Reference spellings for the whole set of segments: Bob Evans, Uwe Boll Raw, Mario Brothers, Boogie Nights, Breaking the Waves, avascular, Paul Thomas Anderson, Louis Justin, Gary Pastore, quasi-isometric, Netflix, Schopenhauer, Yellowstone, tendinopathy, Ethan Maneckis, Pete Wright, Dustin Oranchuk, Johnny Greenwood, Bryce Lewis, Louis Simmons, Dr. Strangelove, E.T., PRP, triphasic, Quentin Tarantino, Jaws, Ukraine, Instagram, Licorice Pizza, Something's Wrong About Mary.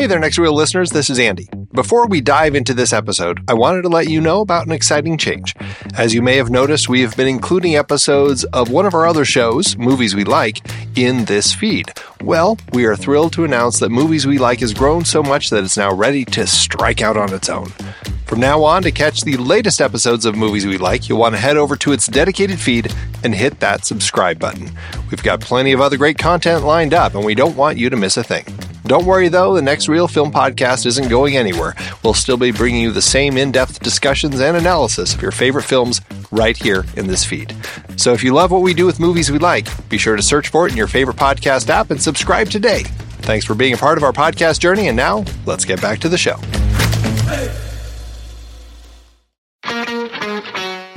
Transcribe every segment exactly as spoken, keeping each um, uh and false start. Hey there, Next Real listeners, this is Andy. Before we dive into this episode, I wanted to let you know about an exciting change. As you may have noticed, we have been including episodes of one of our other shows, Movies We Like, in this feed. Well, we are thrilled to announce that Movies We Like has grown so much that it's now ready to strike out on its own. From now on, to catch the latest episodes of Movies We Like, you'll want to head over to its dedicated feed and hit that subscribe button. We've got plenty of other great content lined up, and we don't want you to miss a thing. Don't worry, though, the Next Real Film Podcast isn't going anywhere. We'll still be bringing you the same in-depth discussions and analysis of your favorite films right here in this feed. So if you love what we do with Movies We Like, be sure to search for it in your favorite podcast app and subscribe today. Thanks for being a part of our podcast journey, and now let's get back to the show.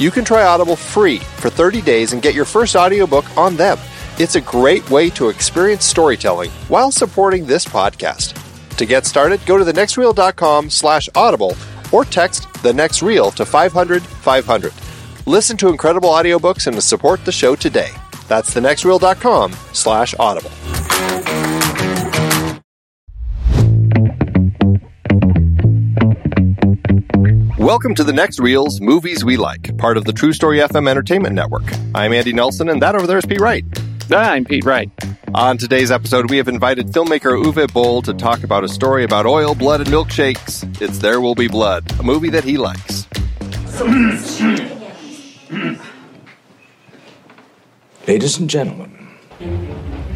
You can try Audible free for thirty days and get your first audiobook on them. It's a great way to experience storytelling while supporting this podcast. To get started, go to thenextreel.com slash audible or text thenextreel to five hundred five hundred. Listen to incredible audiobooks and support the show today. That's thenextreel.com slash audible. Welcome to the Next Reel's Movies We Like, part of the True Story F M Entertainment Network. I'm Andy Nelson, and that over there is Pete Wright. I'm Pete Wright. On today's episode, we have invited filmmaker Uwe Boll to talk about a story about oil, blood, and milkshakes. It's There Will Be Blood, a movie that he likes. Ladies and gentlemen,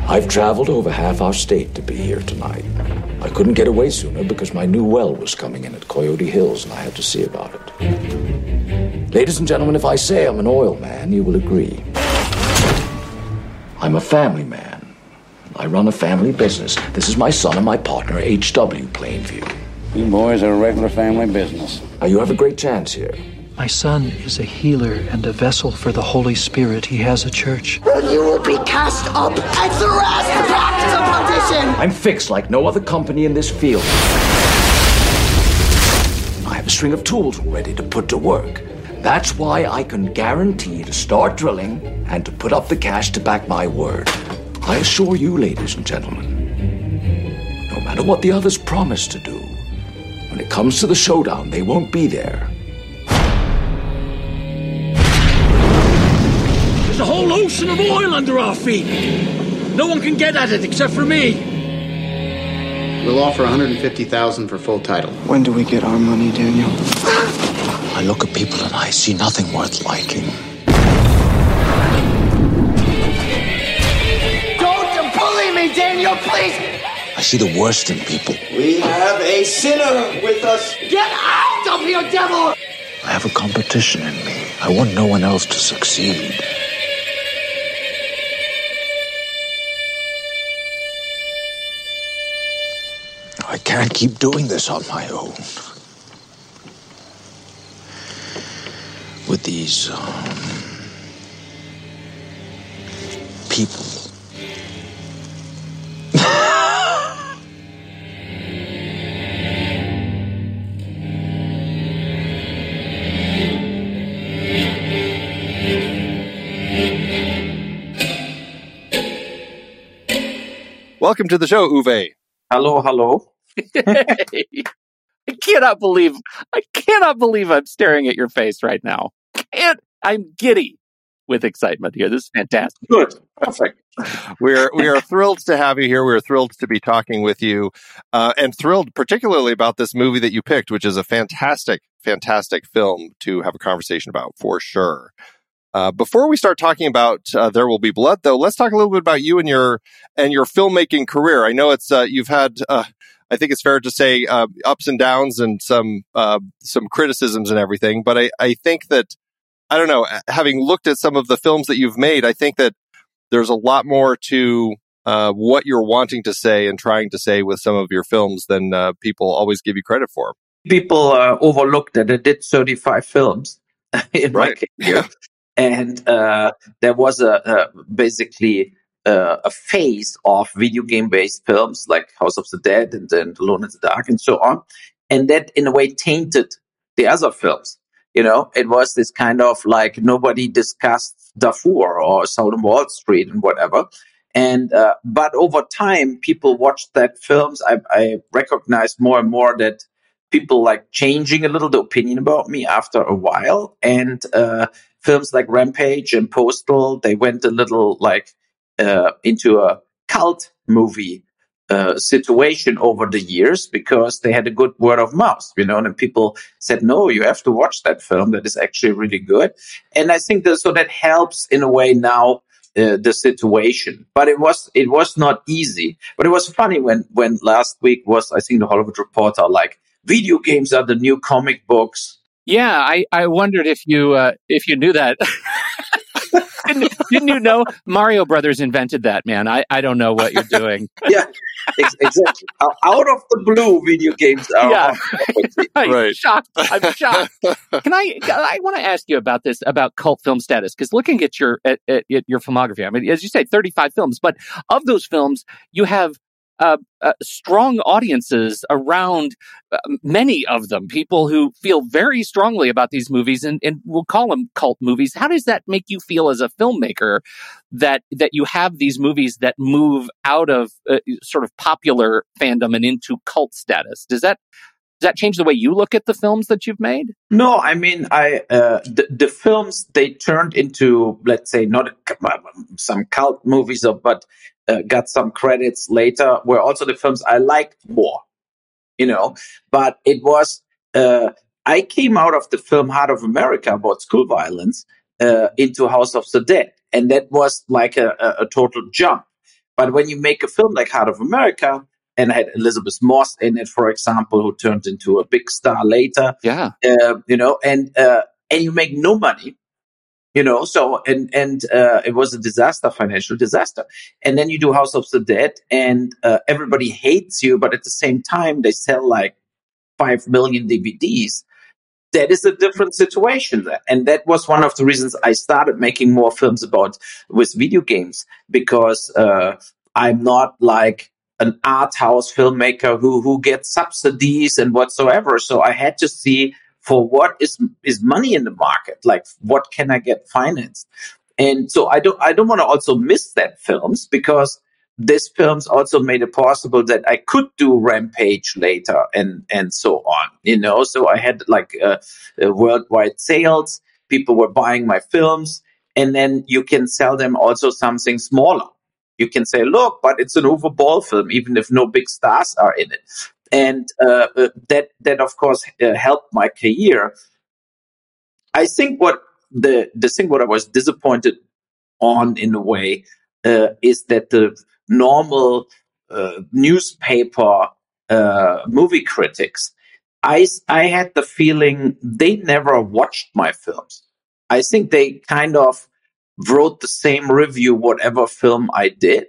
I've traveled over half our state to be here tonight. I couldn't get away sooner because my new well was coming in at Coyote Hills and I had to see about it. Ladies and gentlemen, if I say I'm an oil man, you will agree. I'm a family man. I run a family business. This is my son and my partner, H W Plainview. You boys are a regular family business. Now, you have a great chance here. My son is a healer and a vessel for the Holy Spirit. He has a church. You will be cast up and thrust back to perdition. I'm fixed like no other company in this field. I have a string of tools ready to put to work. That's why I can guarantee to start drilling and to put up the cash to back my word. I assure you, ladies and gentlemen, no matter what the others promise to do, when it comes to the showdown, they won't be there. There's a whole ocean of oil under our feet. No one can get at it except for me. We'll offer one hundred fifty thousand dollars for full title. When do we get our money, Daniel? I look at people and I see nothing worth liking. Don't bully me, Daniel, please! I see the worst in people. We have a sinner with us. Get out of here, devil! I have a competition in me. I want no one else to succeed. I can't keep doing this on my own. With these, um, people. Welcome to the show, Uwe. Hello, hello. I cannot believe, I cannot believe I'm staring at your face right now. And I'm giddy with excitement here. This is fantastic. Good. Perfect. We're, we are thrilled to have you here. We're thrilled to be talking with you uh, and thrilled particularly about this movie that you picked, which is a fantastic, fantastic film to have a conversation about for sure. Uh, before we start talking about uh, There Will Be Blood, though, let's talk a little bit about you and your and your filmmaking career. I know it's uh, you've had... Uh, I think it's fair to say uh, ups and downs and some uh, some criticisms and everything. But I, I think that, I don't know, having looked at some of the films that you've made, I think that there's a lot more to uh, what you're wanting to say and trying to say with some of your films than uh, people always give you credit for. people uh, overlooked that I did thirty-five films in right. my career. And uh, there was a, a basically uh, a phase of video game-based films like House of the Dead and then Alone in the Dark and so on. And that, in a way, tainted the other films. You know, it was this kind of like nobody discussed Darfur or South of Wall Street and whatever. And uh, but over time, people watched that films. I, I recognized more and more that people like changing a little the opinion about me after a while. And uh, films like Rampage and Postal, they went a little like uh, into a cult movie Uh, situation over the years because they had a good word of mouth, you know, and people said, no, you have to watch that film. That is actually really good. And I think that, so that helps in a way now uh, the situation, but it was, it was not easy, but it was funny when, when last week was, I think the Hollywood Reporter, like video games are the new comic books. Yeah. I, I wondered if you, uh, if you knew that. Didn't, didn't you know Mario Brothers invented that, man? I, I don't know what you're doing. Yeah, ex- exactly. Out of the blue, video games are. Yeah. I'm right. shocked. I'm shocked. Can I? I want to ask you about this, about cult film status, because looking at your at, at, at your filmography, I mean, as you say, thirty-five films, but of those films, you have Uh, uh, strong audiences around uh, many of them, people who feel very strongly about these movies and, and we'll call them cult movies. How does that make you feel as a filmmaker that that you have these movies that move out of uh, sort of popular fandom and into cult status? Does that does that change the way you look at the films that you've made? No, I mean, I uh, the, the films, they turned into, let's say, not a, some cult movies, or, but Uh, got some credits later, were also the films I liked more, you know. But it was, uh, I came out of the film Heart of America about school violence uh, into House of the Dead. And that was like a, a, a total jump. But when you make a film like Heart of America, and I had Elizabeth Moss in it, for example, who turned into a big star later, yeah, uh, you know, and uh, and you make no money. You know, so, and, and, uh, it was a disaster, financial disaster. And then you do House of the Dead and, uh, everybody hates you, but at the same time, they sell like five million D V Ds. That is a different situation there. And that was one of the reasons I started making more films about with video games, because, uh, I'm not like an art house filmmaker who, who gets subsidies and whatsoever. So I had to see, for what is is money in the market? Like, what can I get financed? And so I don't I don't want to also miss that films, because these films also made it possible that I could do Rampage later and and so on. You know, so I had like uh, uh, worldwide sales. People were buying my films, and then you can sell them also something smaller. You can say, look, but it's an Uwe Boll film, even if no big stars are in it. And uh, that, that of course, uh, helped my career. I think what the, the thing what I was disappointed on, in a way, uh, is that the normal uh, newspaper uh, movie critics, I, I had the feeling they never watched my films. I think they kind of wrote the same review, whatever film I did.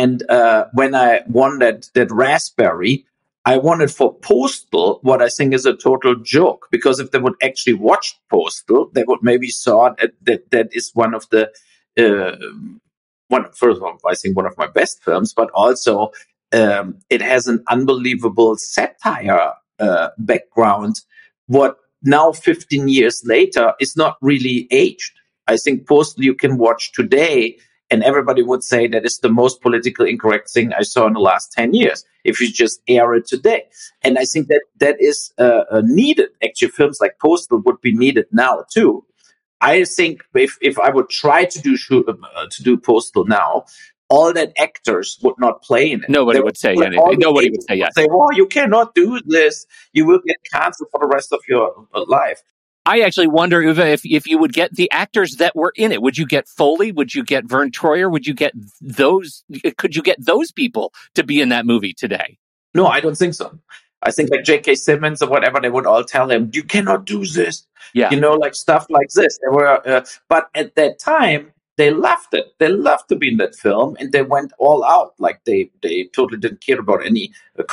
And uh, when I won that, that Raspberry, I wanted for Postal what I think is a total joke, because if they would actually watch Postal, they would maybe saw that that, that is one of the uh, one first of all, I think one of my best films, but also um, it has an unbelievable satire uh, background. What now, fifteen years later, is not really aged. I think Postal you can watch today, and everybody would say that is the most politically incorrect thing I saw in the last ten years, if you just air it today. And I think that that is uh, needed. Actually, films like Postal would be needed now, too. I think if, if I would try to do shoot, uh, to do Postal now, all that actors would not play in it. Nobody would, would say anything. Nobody would say yes. Would say, oh, you cannot do this. You will get canceled for the rest of your life. I actually wonder, Uwe, if, if you would get the actors that were in it. Would you get Foley? Would you get Vern Troyer? Would you get those? Could you get those people to be in that movie today? No, I don't think so. I think like J K Simmons or whatever, they would all tell him, you cannot do this. Yeah. You know, like stuff like this. They were, uh, but at that time, they loved it. They loved to be in that film, and they went all out. Like they, they totally didn't care about any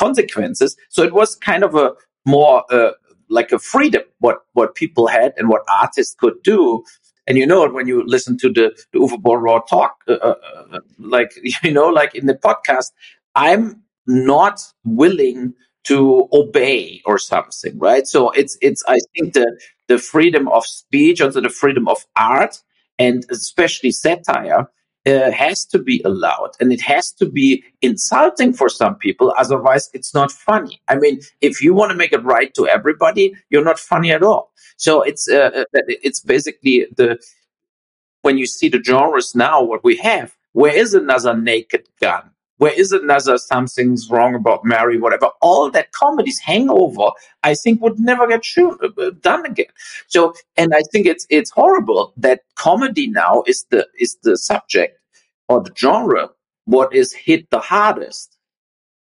consequences. So it was kind of a more uh, like a freedom, what, what people had and what artists could do. And you know it when you listen to the, the Uwe Boll Raw Talk, uh, uh, like, you know, like in the podcast, I'm not willing to obey or something, right? So it's, it's I think, the, the freedom of speech, also the freedom of art, and especially satire, uh, has to be allowed. And it has to be insulting for some people, otherwise it's not funny. I mean, if you want to make it right to everybody, you're not funny at all. So it's uh, it's basically the when you see the genres now, what we have, where is another Naked Gun? Where is another Something's Wrong About Mary, whatever, all that comedies, Hangover, I think would never get shoot, uh, done again. So, and I think it's it's horrible that comedy now is the is the subject or the genre what is hit the hardest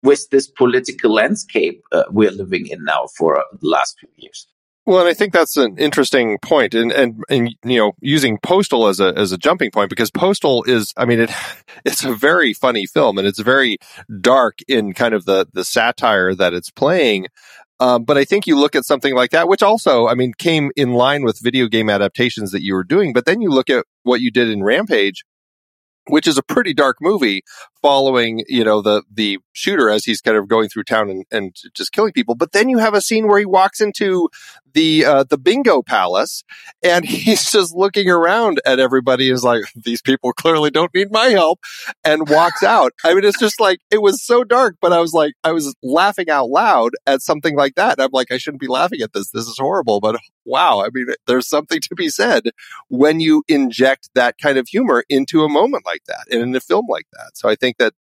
with this political landscape uh, we're living in now for uh, the last few years. Well, and I think that's an interesting point, and and and you know, using Postal as a as a jumping point, because Postal is, I mean, it it's a very funny film, and it's very dark in kind of the the satire that it's playing. Um, but I think you look at something like that, which also, I mean, came in line with video game adaptations that you were doing. But then you look at what you did in Rampage, which is a pretty dark movie, following, you know, the the shooter as he's kind of going through town and, and just killing people. But then you have a scene where he walks into the uh, the bingo palace, and he's just looking around at everybody, is like, these people clearly don't need my help, and walks out. I mean, it's just like, it was so dark, but I was like, I was laughing out loud at something like that. I'm like, I shouldn't be laughing at this. This is horrible. But wow, I mean, there's something to be said when you inject that kind of humor into a moment like that and in a film like that. So I think that,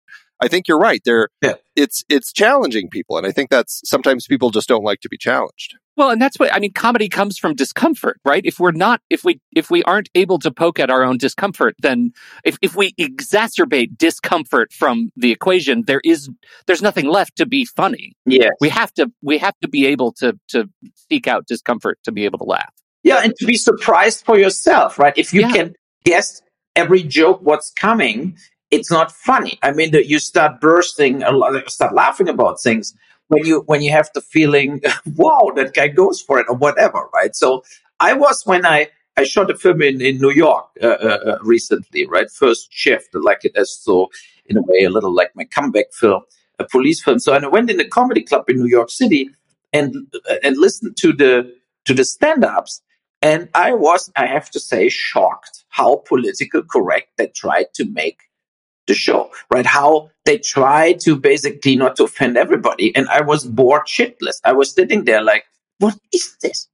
I think you're right there. Yeah. It's, it's challenging people. And I think that's sometimes people just don't like to be challenged. Well, and that's what, I mean, comedy comes from discomfort, right? If we're not, if we, if we aren't able to poke at our own discomfort, then if, if we exacerbate discomfort from the equation, there is, there's nothing left to be funny. Yeah. We have to, we have to be able to, to seek out discomfort to be able to laugh. Yeah. And to be surprised for yourself, right? If you yeah. can guess every joke, what's coming, it's not funny. I mean, the, you start bursting, start laughing about things when you when you have the feeling, wow, that guy goes for it or whatever, right? So I was, when I, I shot a film in, in New York uh, uh, recently, right? First Shift, like it is, so in a way, a little like my comeback film, a police film. So, and I went in a comedy club in New York City and and listened to the to the stand-ups. And I was, I have to say, shocked how political correct they tried to make the show, right? How they try to basically not to offend everybody. And I was bored shitless. I was sitting there like, what is this?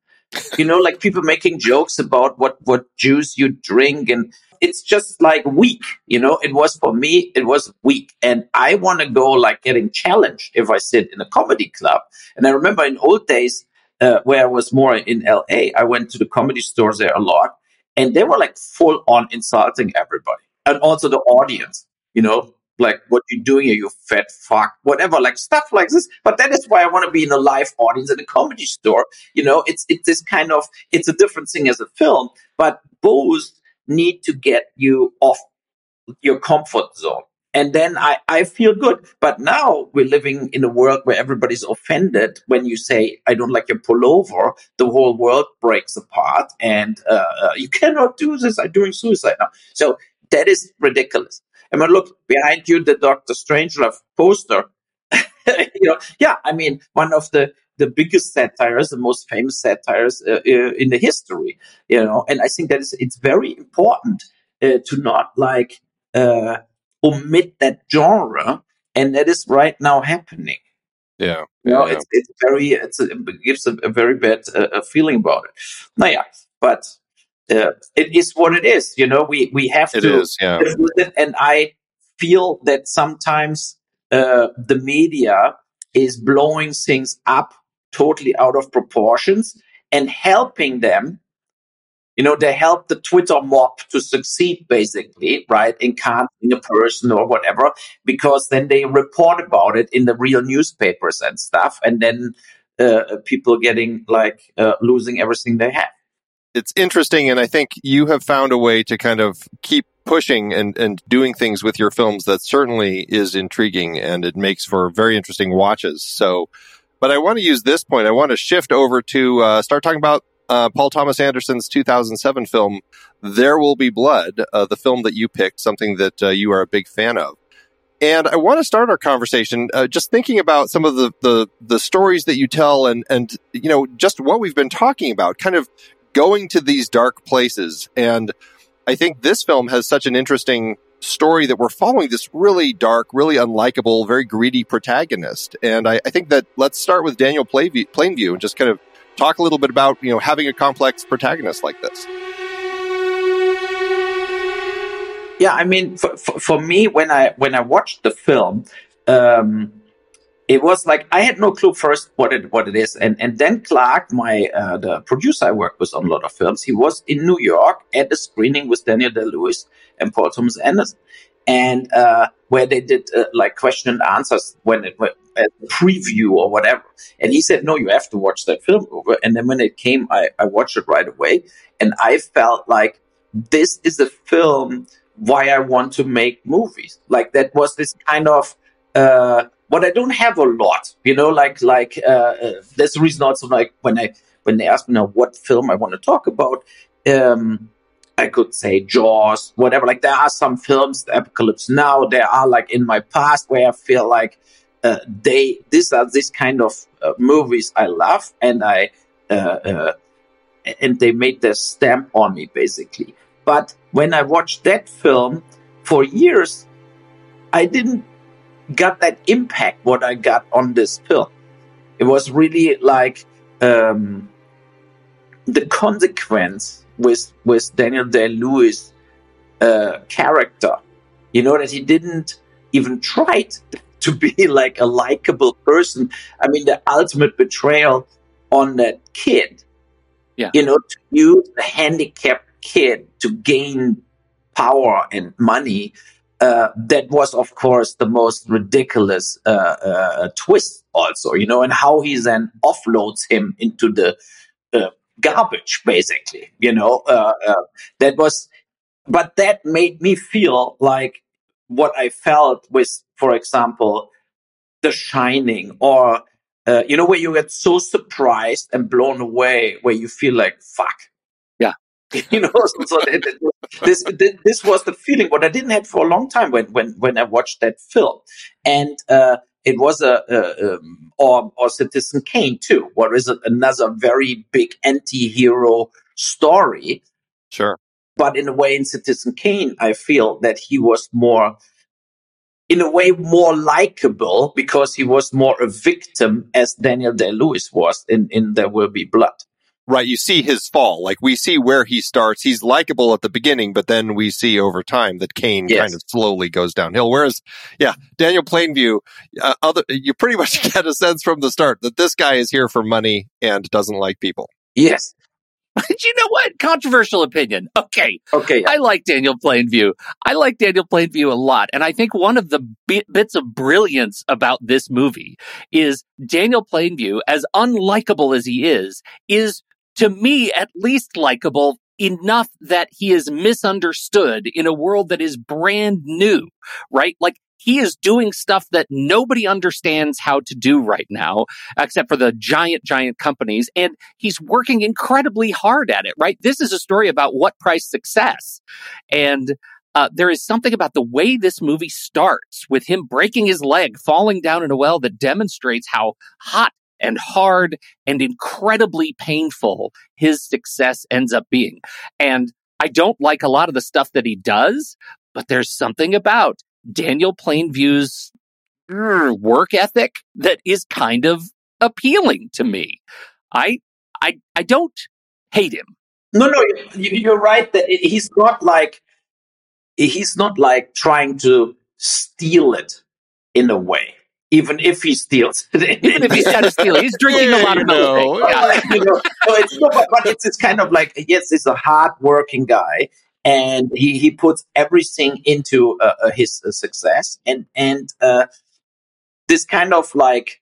You know, like people making jokes about what, what juice you drink. And it's just like weak, you know, it was for me, it was weak. And I want to go like getting challenged if I sit in a comedy club. And I remember in old days uh, where I was more in L A, I went to the comedy store there a lot, and they were like full on insulting everybody. And also the audience. You know, like, what you doing here, you fat fuck, whatever, like stuff like this. But that is why I want to be in a live audience at a comedy store. You know, it's it's this kind of, it's a different thing as a film, but both need to get you off your comfort zone. And then I, I feel good. But now we're living in a world where everybody's offended. When you say, I don't like your pullover, the whole world breaks apart. And uh, uh, you cannot do this. I'm doing suicide now. So that is ridiculous. I mean, look, behind you, the Doctor Strangelove poster. You know, yeah, I mean, one of the, the biggest satires, the most famous satires uh, uh, in the history, you know. And I think that is, it's very important uh, to not, like, uh, omit that genre. And that is right now happening. Yeah. You know, yeah. It's, it's very, it's a, it gives a, a very bad uh, feeling about it. Now, yeah, but... Uh, it is what it is, you know, we, we have it to, is, yeah. And I feel that sometimes uh, the media is blowing things up totally out of proportions and helping them, you know, they help the Twitter mob to succeed basically, right, in canceling a person or whatever, because then they report about it in the real newspapers and stuff, and then uh, people getting like uh, losing everything they have. It's interesting, and I think you have found a way to kind of keep pushing and, and doing things with your films that certainly is intriguing, and it makes for very interesting watches. So But I want to use this point. I want to shift over to uh, start talking about uh, Paul Thomas Anderson's two thousand seven film, There Will Be Blood, uh, the film that you picked, something that uh, you are a big fan of. And I want to start our conversation uh, just thinking about some of the, the, the stories that you tell and, and, you know, just what we've been talking about, kind of going to these dark places. And I think this film has such an interesting story that we're following this really dark, really unlikable, very greedy protagonist. And I, I think that let's start with Daniel Plainview and just kind of talk a little bit about, you know, having a complex protagonist like this. Yeah, I mean, for, for, for me, when I when I watched the film, um, it was like I had no clue first what it what it is, and and then Clark, my uh, the producer I worked with on a lot of films, he was in New York at a screening with Daniel Day-Lewis and Paul Thomas Anderson, and uh, where they did uh, like question and answers when it went as a preview or whatever, and he said, "No, you have to watch that film over." And then when it came, I I watched it right away, and I felt like this is a film. Why I want to make movies. Like that was this kind of uh what I don't have a lot, you know, like like uh, uh that's the reason also like when I when they asked me now what film I want to talk about, um I could say Jaws, whatever. Like there are some films, the Apocalypse Now, there are like in my past where I feel like uh they these are this kind of uh, movies I love and I uh, uh and they made their stamp on me basically. But when I watched that film for years, I didn't got that impact what I got on this film. It was really like um, the consequence with with Daniel Day-Lewis uh, character. You know, that he didn't even try to be like a likable person. I mean, the ultimate betrayal on that kid. Yeah. You know, to use the handicapped kid to gain power and money, uh, that was, of course, the most ridiculous uh, uh, twist also, you know, and how he then offloads him into the uh, garbage, basically, you know, uh, uh, that was, but that made me feel like what I felt with, for example, The Shining or, uh, you know, where you get so surprised and blown away, where you feel like, fuck. You know, so, so this, this this was the feeling what I didn't have for a long time when when, when I watched that film, and uh, it was a, a um, or or Citizen Kane too. What is it? Another very big anti-hero story, sure. But in a way, in Citizen Kane, I feel that he was more, in a way, more likable because he was more a victim as Daniel Day-Lewis was in, in There Will Be Blood. Right, you see his fall. Like, we see where he starts. He's likable at the beginning, but then we see over time that Kane yes. kind of slowly goes downhill. Whereas, yeah, Daniel Plainview, uh, other, you pretty much get a sense from the start that this guy is here for money and doesn't like people. Yes. You know what? Controversial opinion. Okay. Okay. Yeah. I like Daniel Plainview. I like Daniel Plainview a lot. And I think one of the b- bits of brilliance about this movie is Daniel Plainview, as unlikable as he is, is to me, at least likable enough that he is misunderstood in a world that is brand new, right? Like, he is doing stuff that nobody understands how to do right now, except for the giant, giant companies. And he's working incredibly hard at it, right? This is a story about what price success. And uh, there is something about the way this movie starts with him breaking his leg, falling down in a well that demonstrates how hot and hard and incredibly painful his success ends up being. And I don't like a lot of the stuff that he does, but there's something about Daniel Plainview's mm, work ethic that is kind of appealing to me. I I, I don't hate him. No, no, you're right. That he's not like, he's not like trying to steal it in a way. Even if he steals, even if he's got to steal, he's drinking yeah, a lot of milk. Yeah. You know, so it's, no, but, but it's it's kind of like, yes, he's a hard-working guy, and he, he puts everything into uh, his uh, success, and and uh, this kind of like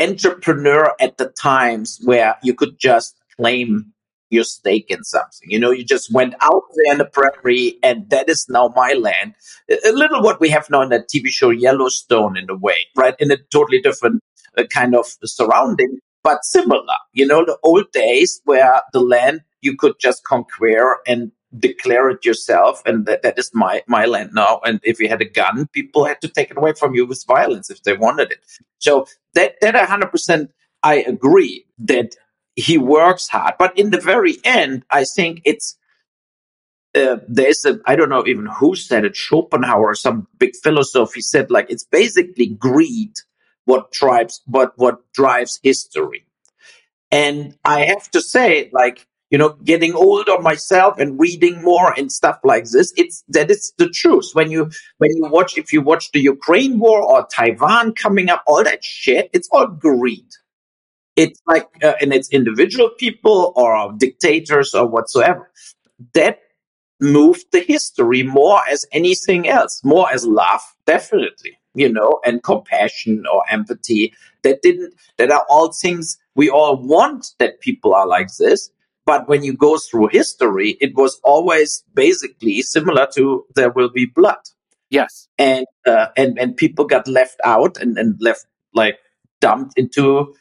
entrepreneur at the times where you could just claim your stake in something. You know, you just went out there in the prairie and that is now my land. A little what we have now in that T V show Yellowstone in a way, right? In a totally different uh, kind of surrounding, but similar. You know, the old days where the land you could just conquer and declare it yourself, and that, that is my, my land now. And if you had a gun, people had to take it away from you with violence if they wanted it. So that, that one hundred percent I agree that he works hard. But in the very end, I think it's, uh, there's a, I don't know even who said it, Schopenhauer or some big philosopher, he said like, it's basically greed what drives, what, what drives history. And I have to say, like, you know, getting older myself and reading more and stuff like this, it's that it's the truth. When you when you watch, if you watch the Ukraine war or Taiwan coming up, all that shit, it's all greed. It's like, uh, and it's individual people or dictators or whatsoever. That moved the history more as anything else, more as love, definitely, you know, and compassion or empathy. That didn't, that are all things we all want that people are like this. But when you go through history, it was always basically similar to There Will Be Blood. Yes. And uh, and, and people got left out and, and left, like, dumped into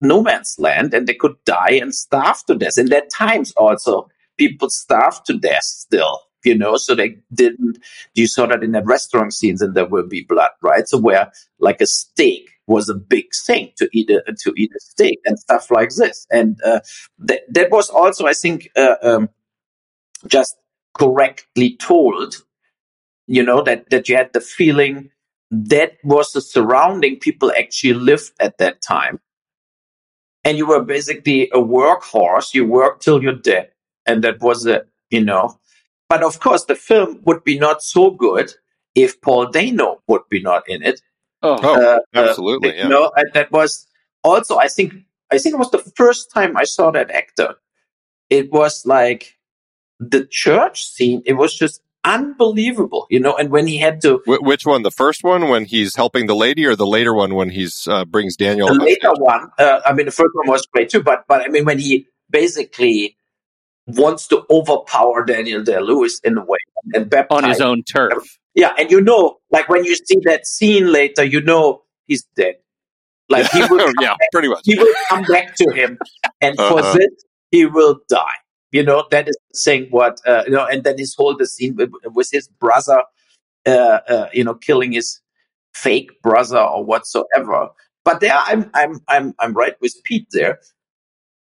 no man's land, and they could die and starve to death. And at times also, people starved to death still, you know, so they didn't, you saw that in the restaurant scenes in There Will Be Blood, right? So where, like, a steak was a big thing to eat a, to eat a steak and stuff like this. And uh, that, that was also, I think, uh, um, just correctly told, you know, that, that you had the feeling that was the surrounding people actually lived at that time. And you were basically a workhorse. You worked till you're dead. And that was it, you know. But of course, the film would be not so good if Paul Dano would be not in it. Oh, uh, absolutely! Uh, yeah. You know, and that was also. I think. I think it was the first time I saw that actor. It was like the church scene. It was just unbelievable, you know. And when he had to, Wh- which one? The first one when he's helping the lady, or the later one when he's uh, brings Daniel. The later stage? one. Uh, I mean, the first one was great too, but but I mean, when he basically wants to overpower Daniel Day-Lewis in a way and baptize on his own turf. Yeah, and you know, like when you see that scene later, you know he's dead. Like he will, come yeah, back, pretty much. He will come back to him, and uh-huh. for this he will die. You know, that is saying what uh, you know. And then his whole the scene with, with his brother, uh, uh, you know, killing his fake brother or whatsoever. But there, I'm, I'm, I'm, I'm right with Pete there.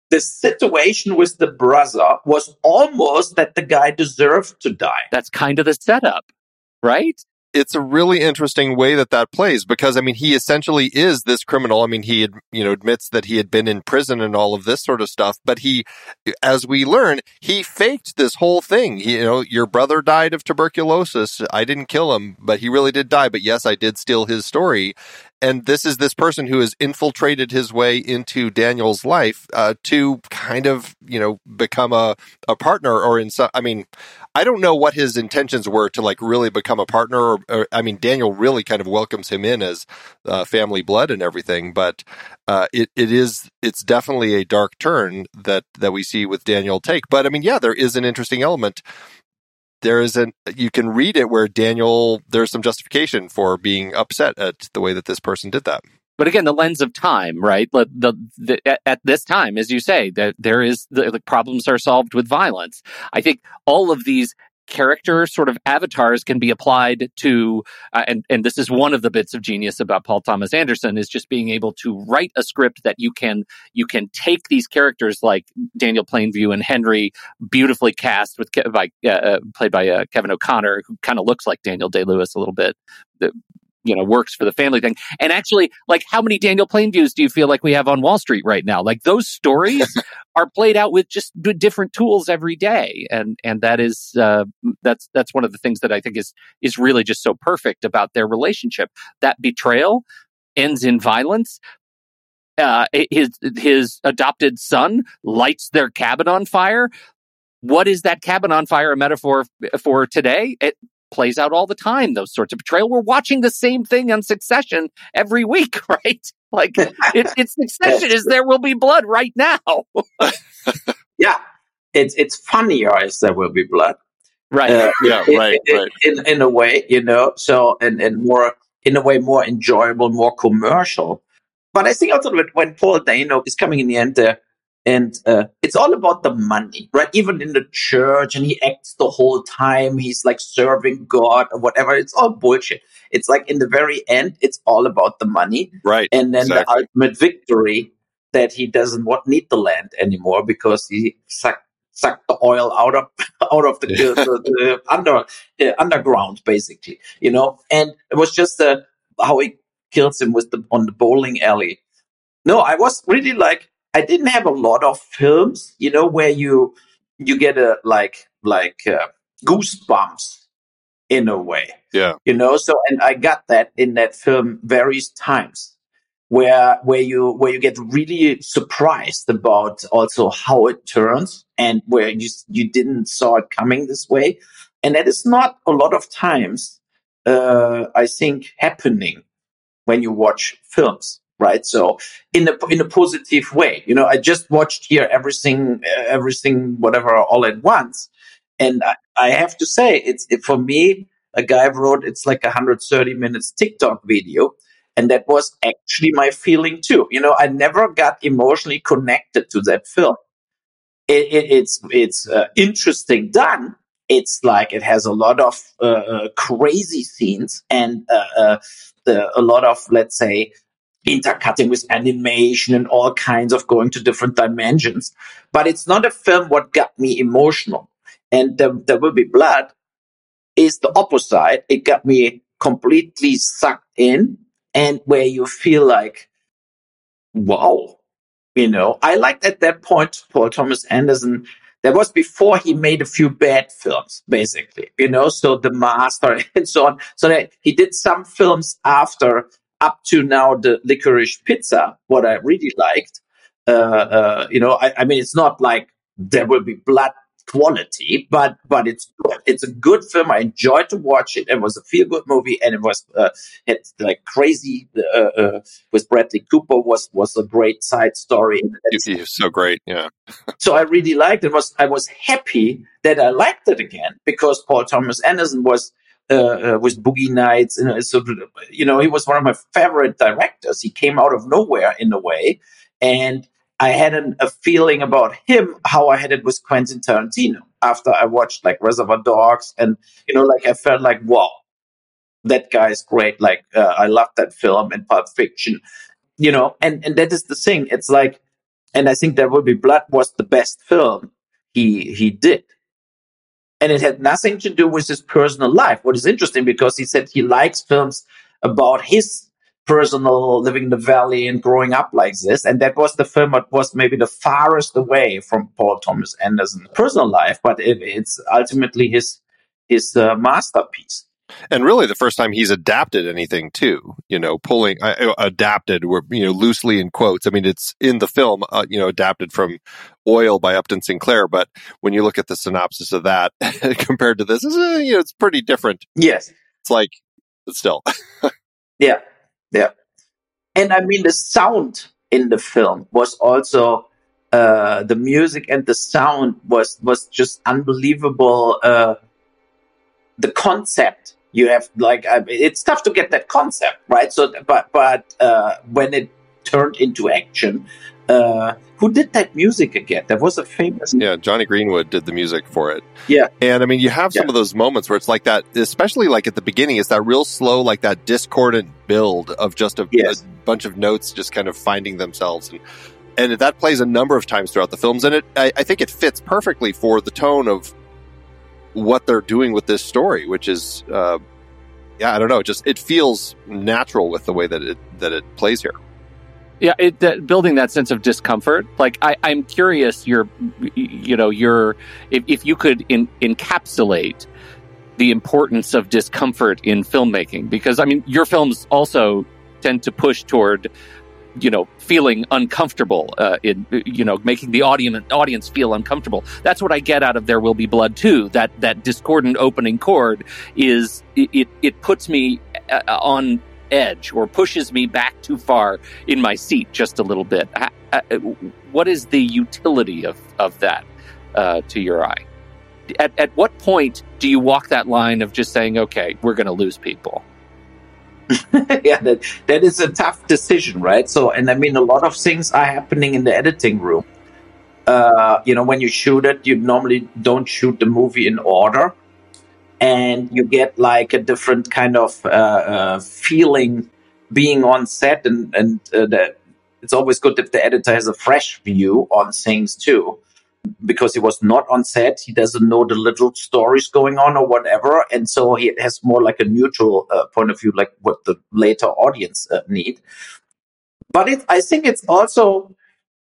The situation with the brother was almost that the guy deserved to die. That's kind of the setup. Right? It's a really interesting way that that plays because, I mean, he essentially is this criminal. I mean, he, you know, admits that he had been in prison and all of this sort of stuff. But he, as we learn, he faked this whole thing. You know, your brother died of tuberculosis. I didn't kill him, but he really did die. But yes, I did steal his story. And this is this person who has infiltrated his way into Daniel's life uh, to kind of, you know, become a, a partner or in some, I mean, I don't know what his intentions were to like really become a partner. Or, or I mean, Daniel really kind of welcomes him in as uh, family blood and everything. But uh, it it is it's definitely a dark turn that that we see with Daniel take. But I mean, yeah, there is an interesting element. There is an, you can read it where Daniel, there's some justification for being upset at the way that this person did that. But again, the lens of time, right? The, the, the, at this time, as you say, that there is the, the problems are solved with violence. I think all of these character sort of avatars can be applied to, uh, and, and this is one of the bits of genius about Paul Thomas Anderson, is just being able to write a script that you can you can take these characters like Daniel Plainview and Henry, beautifully cast with by uh, played by uh, Kevin O'Connor, who kind of looks like Daniel Day-Lewis a little bit. The, you know, works for the family thing. And actually, like, how many Daniel Plainviews do you feel like we have on Wall Street right now? Like, those stories are played out with just different tools every day. And and that is, uh, that's that's one of the things that I think is is really just so perfect about their relationship. That betrayal ends in violence. Uh, his his adopted son lights their cabin on fire. What is that cabin on fire a metaphor for today? It plays out all the time, those sorts of betrayal. We're watching the same thing on Succession every week, right? Like, it, it's Succession is There Will Be Blood right now. Yeah. it's it's funnier as There Will Be Blood. Right. Uh, yeah, it, right, it, right. In, in a way, you know, so, and, and more, in a way, more enjoyable, more commercial. But I think also that when Paul Dano is coming in the end there, and uh, it's all about the money, right? Even in the church, and he acts the whole time. He's like serving God or whatever. It's all bullshit. It's like in the very end, it's all about the money. Right. And then exactly. the ultimate victory that he doesn't want, need the land anymore because he sucked suck the oil out of out of the, yeah. the, the under uh, underground, basically, you know. And it was just uh, how he kills him with the on the bowling alley. No, I was really like I didn't have a lot of films, you know, where you you get a like like uh, goosebumps in a way, yeah, you know. So and I got that in that film various times. Where where you where you get really surprised about also how it turns and where you you didn't saw it coming this way, and that is not a lot of times uh, I think happening when you watch films, right? So in a in a positive way, you know. I just watched here everything everything whatever all at once, and I, I have to say it's it, for me a guy wrote it's like a one hundred thirty minutes TikTok video. And that was actually my feeling too. You know, I never got emotionally connected to that film. It, it, it's it's uh, interesting done. It's like it has a lot of uh, crazy scenes and uh, uh, the, a lot of, let's say, intercutting with animation and all kinds of going to different dimensions. But it's not a film what got me emotional. And the, There Will Be Blood is the opposite. It got me completely sucked in. And where you feel like, wow, you know, I liked at that point, Paul Thomas Anderson, that was before he made a few bad films, basically, you know, so The Master and so on. So that he did some films after, up to now, the Licorice Pizza, what I really liked. Uh, uh, you know, I, I mean, it's not like There Will Be Blood quality, but but it's good. It's a good film. I enjoyed to watch it. It was a feel-good movie, and it was uh, it's like crazy uh, uh, with Bradley Cooper was was a great side story. He was so great, yeah. So I really liked it. Was I was happy that I liked it again because Paul Thomas Anderson was uh, uh, with Boogie Nights, and so you know he was one of my favorite directors. He came out of nowhere in a way, and. I had an, a feeling about him, how I had it with Quentin Tarantino after I watched like Reservoir Dogs. And, you know, like I felt like, wow, that guy is great. Like, uh, I love that film and Pulp Fiction, you know, and, and that is the thing. It's like, and I think There Will Be Blood was the best film he he did. And it had nothing to do with his personal life. What is interesting because he said he likes films about his personal, living in the valley and growing up like this. And that was the film that was maybe the farthest away from Paul Thomas Anderson's personal life, but it, it's ultimately his his uh, masterpiece. And really the first time he's adapted anything too, you know, pulling, uh, adapted, you know, loosely in quotes. I mean, it's in the film, uh, you know, adapted from Oil by Upton Sinclair. But when you look at the synopsis of that compared to this, it's, uh, you know, it's pretty different. Yes. It's like, but still. Yeah. Yeah. And I mean, the sound in the film was also, uh, the music and the sound was, was just unbelievable. Uh, the concept you have, like, I, it's tough to get that concept, right? So, but, but, uh, when it turned into action, uh, who did that music again? That was a famous. Yeah, Johnny Greenwood did the music for it. Yeah. And I mean, you have some yeah. of those moments where it's like that, especially like at the beginning, it's that real slow, like that discordant build of just a, yes. a bunch of notes just kind of finding themselves. And and that plays a number of times throughout the films. And it I, I think it fits perfectly for the tone of what they're doing with this story, which is, uh, yeah, I don't know, just it feels natural with the way that it that it plays here. Yeah, it, that, building that sense of discomfort. Like, I, I'm curious. Your, you know, your if, if you could in, encapsulate the importance of discomfort in filmmaking, because I mean, your films also tend to push toward, you know, feeling uncomfortable. Uh, in you know, making the audience audience feel uncomfortable. That's what I get out of There Will Be Blood too. That that discordant opening chord is it. It, it puts me on. Edge or pushes me back too far in my seat just a little bit. I, I, what is the utility of, of that uh, to your eye. At, at what point do you walk that line of just saying, okay, we're going to lose people? yeah, that, that is a tough decision, right? So, and I mean, a lot of things are happening in the editing room. Uh, you know, when you shoot it, you normally don't shoot the movie in order. And you get like a different kind of uh, uh, feeling being on set. And, and uh, the, it's always good if the editor has a fresh view on things too. Because he was not on set, he doesn't know the little stories going on or whatever, and so he has more like a neutral uh, point of view, like what the later audience uh, need. But it, I think it's also,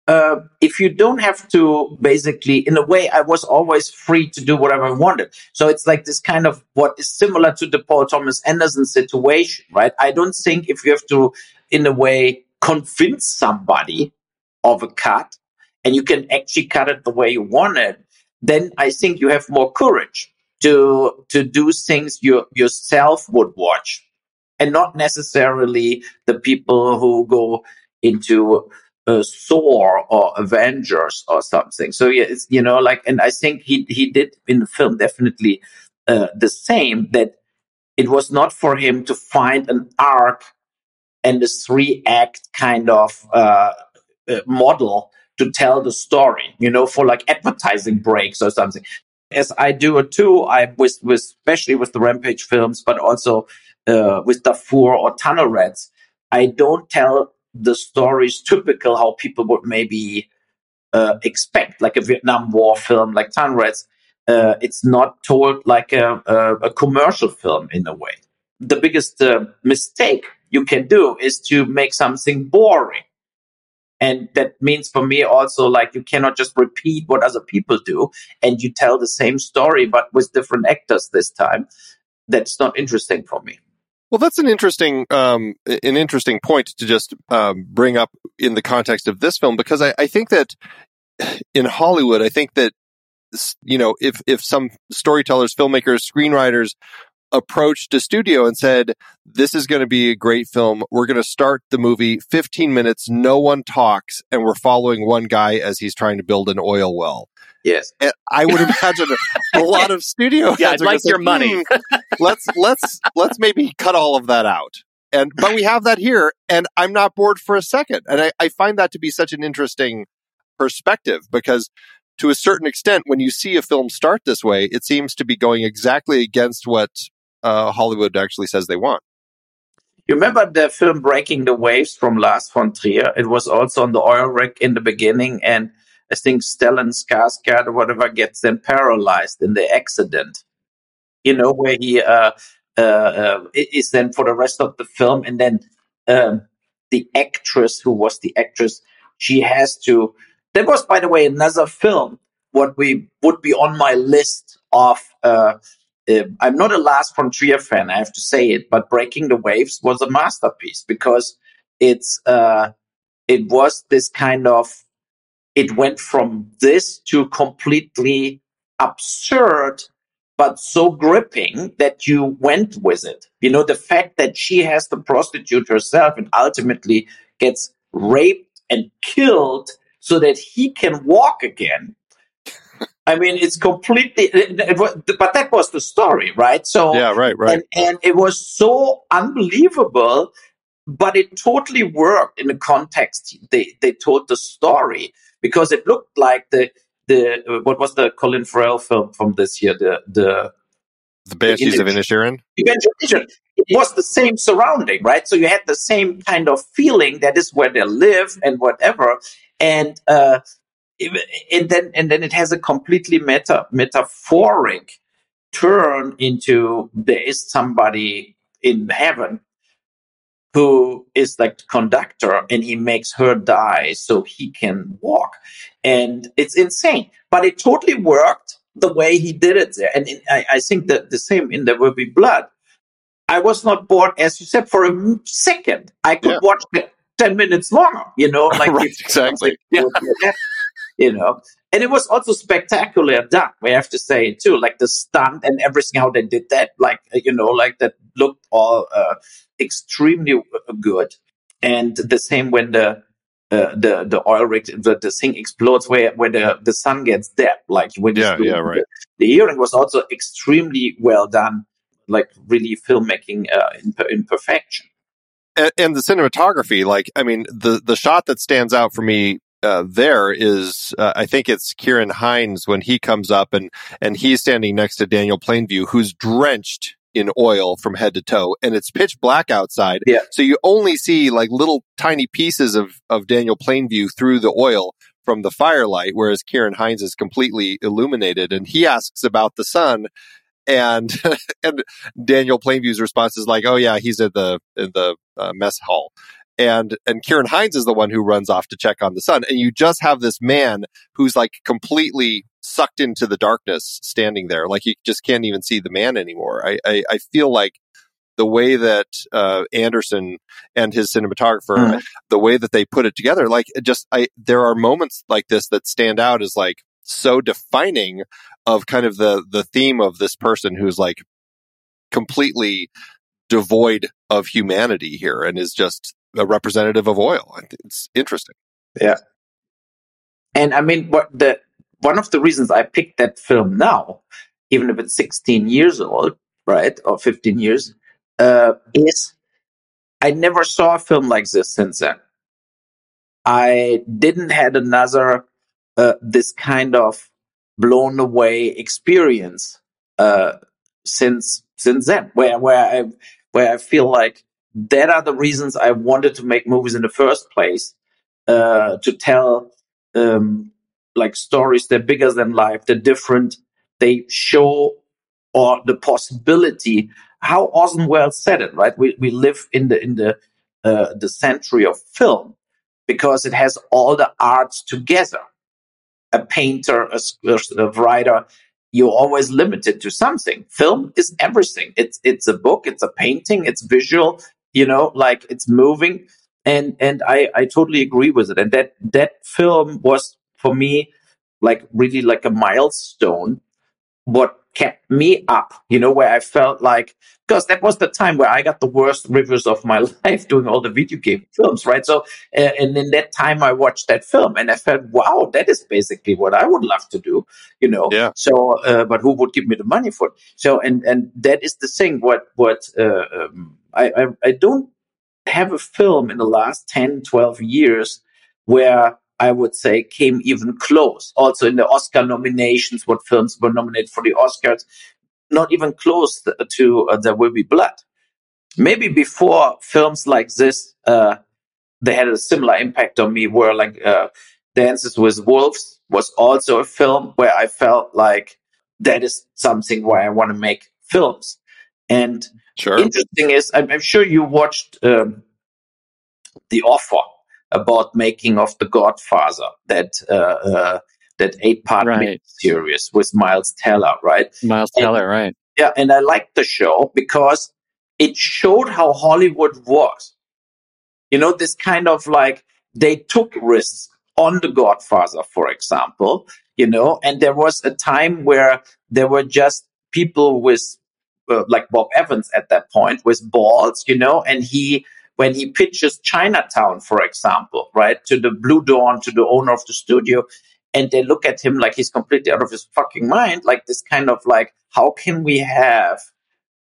uh, if you don't have to, basically, in a way, I was always free to do whatever I wanted. So it's like this kind of what is similar to the Paul Thomas Anderson situation, right? I don't think if you have to, in a way, convince somebody of a cut, and you can actually cut it the way you want it, then I think you have more courage to to do things you yourself would watch, and not necessarily the people who go into uh, Thor or Avengers or something. So yeah, it's, you know, like, and I think he he did in the film definitely uh, the same, that it was not for him to find an arc and a three act kind of uh, uh, model to tell the story, you know, for like advertising breaks or something. As I do it too, I with, with especially with the Rampage films, but also uh, with Darfur or Tunnel Rats, I don't tell the stories typical how people would maybe uh, expect, like a Vietnam War film like Tunnel Rats. Uh, it's not told like a, a, a commercial film in a way. The biggest uh, mistake you can do is to make something boring. And that means for me also, like, you cannot just repeat what other people do and you tell the same story, but with different actors this time. That's not interesting for me. Well, that's an interesting, um, an interesting point to just um, bring up in the context of this film, because I, I think that in Hollywood, I think that, you know, if, if some storytellers, filmmakers, screenwriters approached a studio and said, this is going to be a great film. We're going to start the movie fifteen minutes. No one talks. And we're following one guy as he's trying to build an oil well. Yes. And I would imagine a lot of studio yeah, heads I'd are like your say, money. Mm, let's, let's, let's maybe cut all of that out. And, but we have that here and I'm not bored for a second. And I, I find that to be such an interesting perspective, because to a certain extent, when you see a film start this way, it seems to be going exactly against what Uh, Hollywood actually says they want. You remember the film Breaking the Waves from Lars von Trier? It was also on the oil rig in the beginning, and I think Stellan Skarsgård or whatever gets them paralyzed in the accident. You know, where he uh, uh, uh, is then for the rest of the film, and then um, the actress who was the actress, she has to... There was, by the way, another film, what we would be on my list of... Uh, Uh, I'm not a Lars von Trier fan, I have to say it, but Breaking the Waves was a masterpiece because it's uh, it was this kind of, it went from this to completely absurd, but so gripping that you went with it. You know, the fact that she has to prostitute herself and ultimately gets raped and killed so that he can walk again. I mean, it's completely, it, it was, but that was the story, right? So, yeah, right, right. And, and it was so unbelievable, but it totally worked in the context they, they told the story, because it looked like the, the, what was the Colin Farrell film from this year? The, the, the Banshees of Inisherin? It was the same surrounding, right? So you had the same kind of feeling that is where they live and whatever. And, uh, And then, and then it has a completely meta, metaphoric turn into there is somebody in heaven who is like the conductor and he makes her die so he can walk. And it's insane, but it totally worked the way he did it there. And in, I, I think that the same in There Will Be Blood. I was not bored, as you said, for a second. I could yeah. watch it ten minutes longer, you know, like right, if, exactly. Yeah. You know, and it was also spectacular done. We have to say it too, like the stunt and everything, how they did that, like, you know, like that looked all uh, extremely good. And the same when the uh, the the oil rig, the, the thing explodes where where the, the sun gets dapped. Like when yeah, yeah, right. The, the hearing was also extremely well done, like really filmmaking uh, in, in perfection. And, and the cinematography, like I mean, the the shot that stands out for me. Uh, there is, uh, I think it's Ciaran Hinds when he comes up and, and he's standing next to Daniel Plainview, who's drenched in oil from head to toe, and it's pitch black outside. Yeah. So you only see like little tiny pieces of, of Daniel Plainview through the oil from the firelight, whereas Ciaran Hinds is completely illuminated, and he asks about the sun, and and Daniel Plainview's response is like, "Oh yeah, he's at the in the uh, mess hall." And and Ciaran Hinds is the one who runs off to check on the sun. And you just have this man who's like completely sucked into the darkness standing there. Like you just can't even see the man anymore. I, I, I feel like the way that uh, Anderson and his cinematographer, mm. the way that they put it together, like it just I there are moments like this that stand out as like so defining of kind of the the theme of this person who's like completely devoid of humanity here and is just a representative of oil. It's interesting. Yeah. And I mean, what the one of the reasons I picked that film now, even if it's sixteen years old, right, or fifteen years, uh, is I never saw a film like this since then. I didn't had another uh, this kind of blown away experience uh, since since then, where where I where I feel like. That are the reasons I wanted to make movies in the first place, uh, to tell um, like stories that are bigger than life, they're different, they show or the possibility. How Orson Welles said it, right? We we live in the in the uh, the century of film because it has all the arts together. A painter, a, a writer. You're always limited to something. Film is everything. It's it's a book. It's a painting. It's visual. You know, like it's moving, and and I, I totally agree with it. And that that film was for me like really like a milestone. What kept me up, you know, where I felt like because that was the time where I got the worst reviews of my life doing all the video game films, right? So uh, and in that time I watched that film and I felt, wow, that is basically what I would love to do, you know. Yeah. So, uh, but who would give me the money for it? So and and that is the thing. What what. Uh, um, I, I, I don't have a film in the last ten, twelve years where I would say came even close. Also in the Oscar nominations, what films were nominated for the Oscars, not even close to, to uh, There Will Be Blood. Maybe before films like this, uh, they had a similar impact on me where like uh, Dances with Wolves was also a film where I felt like that is something where I want to make films. And sure. Interesting is, I'm, I'm sure you watched um, The Offer about making of The Godfather, that uh, uh, that eight part right. series with Miles Teller, right? Miles and, Teller, right? Yeah, and I liked the show because it showed how Hollywood was. You know, this kind of like they took risks on The Godfather, for example. You know, and there was a time where there were just people with. Uh, like Bob Evans at that point with balls, you know, and he, when he pitches Chinatown, for example, right, to the Blue Dawn, to the owner of the studio, and they look at him like he's completely out of his fucking mind, like this kind of like, how can we have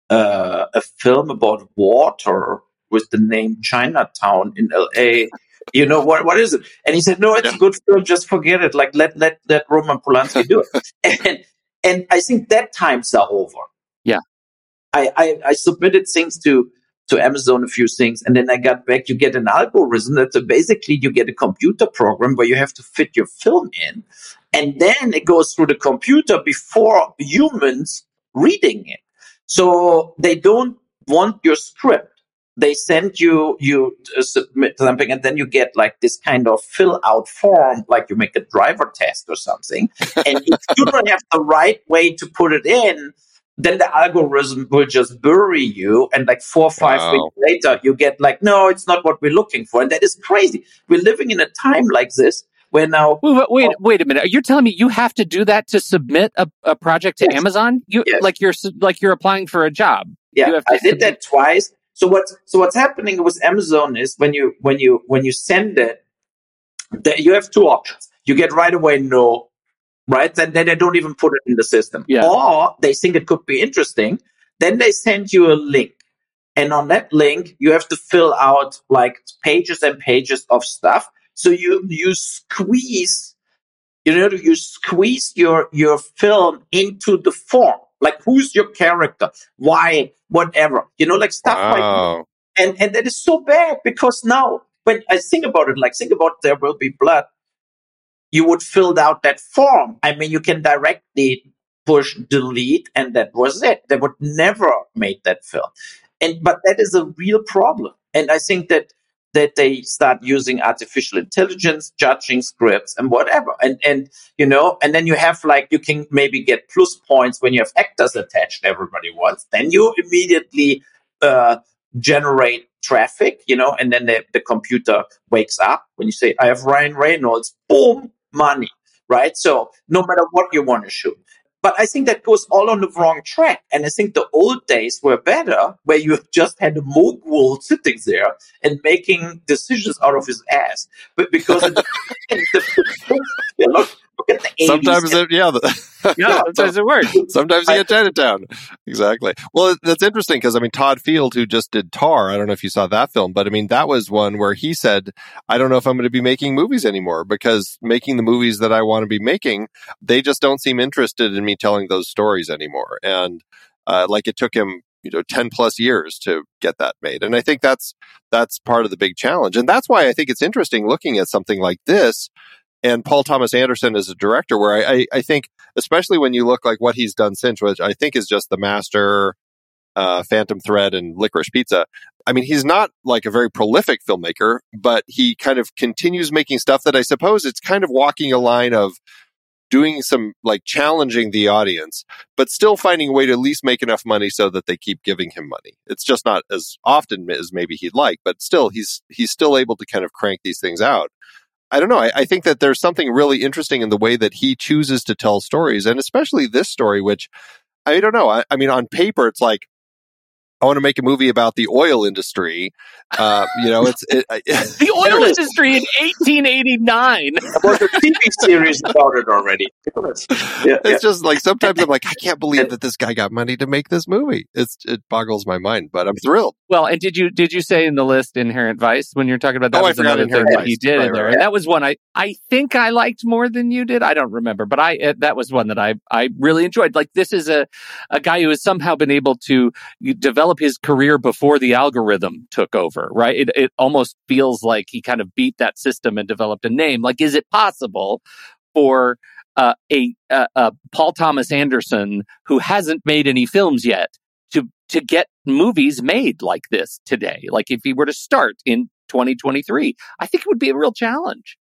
uh, a film about water with the name Chinatown in L A? You know, what? what is it? And he said, no, it's yeah. a good film, just forget it. Like, let, let, let Roman Polanski do it. And, and I think that times are over. Yeah. I, I, I submitted things to, to Amazon, a few things, and then I got back. You get an algorithm that so basically you get a computer program where you have to fit your film in, and then it goes through the computer before humans reading it. So they don't want your script. They send you, you uh, submit something, and then you get like this kind of fill out form, like you make a driver test or something. And if you don't have the right way to put it in, then the algorithm will just bury you. And like four or five wow. weeks later, you get like, no, it's not what we're looking for. And that is crazy. We're living in a time like this where now... Wait, wait, oh, wait a minute. You're telling me you have to do that to submit a, a project to yes. Amazon? You yes. Like you're like you're applying for a job. Yeah, you have to I did submit- that twice. So, what, so what's happening with Amazon is when you when you, when you send it, you have two options. You get right away no, right? Then, then they don't even put it in the system. Yeah. Or they think it could be interesting. Then they send you a link. And on that link, you have to fill out like pages and pages of stuff. So you you squeeze, you know, you squeeze your your film into the form. Like, who's your character? Why? Whatever. You know, like stuff wow. like that. And, and that is so bad because now when I think about it, like think about There Will Be Blood, you would fill out that form. I mean, you can directly push delete and that was it. They would never make that film. And but that is a real problem. And I think that that they start using artificial intelligence, judging scripts and whatever. And, and, you know, and then you have like, you can maybe get plus points when you have actors attached, everybody wants. Then you immediately uh, generate traffic, you know, and then the, the computer wakes up when you say, I have Ryan Reynolds, boom, money, right? So no matter what you want to shoot. But I think that goes all on the wrong track. And I think the old days were better, where you just had a mogul sitting there and making decisions out of his ass. But because the, the, yeah, look, look at the sometimes eighties. It, yeah, the, yeah, sometimes it works. Sometimes you get Chinatown. Exactly. Well, that's interesting because, I mean, Todd Field, who just did Tar, I don't know if you saw that film, but, I mean, that was one where he said, I don't know if I'm going to be making movies anymore because making the movies that I want to be making, they just don't seem interested in me telling those stories anymore. And uh, like it took him, you know, ten plus years to get that made. And I think that's that's part of the big challenge. And that's why I think it's interesting looking at something like this. And Paul Thomas Anderson is a director where I, I, I think, especially when you look like what he's done since, which I think is just The Master, uh, Phantom Thread, and Licorice Pizza. I mean, he's not like a very prolific filmmaker, but he kind of continues making stuff that I suppose it's kind of walking a line of doing some like challenging the audience, but still finding a way to at least make enough money so that they keep giving him money. It's just not as often as maybe he'd like, but still he's he's still able to kind of crank these things out. I don't know. I, I think that there's something really interesting in the way that he chooses to tell stories, and especially this story, which I don't know. I, I mean, on paper, it's like, I want to make a movie about the oil industry. Uh, you know, it's it, it, the oil industry in eighteen eighty-nine. There's a T V series about it already. Yeah, it's yeah. just like sometimes I'm like, I can't believe that this guy got money to make this movie. It's it boggles my mind, but I'm thrilled. Well, and did you did you say in the list Inherent Vice when you're talking about that? Oh, was I forgot Inherent Vice. That he did right, in there, right, and yeah. that was one I I think I liked more than you did. I don't remember, but I uh, that was one that I I really enjoyed. Like this is a a guy who has somehow been able to develop his career before the algorithm took over, right? It it almost feels like he kind of beat that system and developed a name. Like, is it possible for uh, a, a, a Paul Thomas Anderson who hasn't made any films yet to to get movies made like this today? Like, if he were to start in twenty twenty-three, I think it would be a real challenge.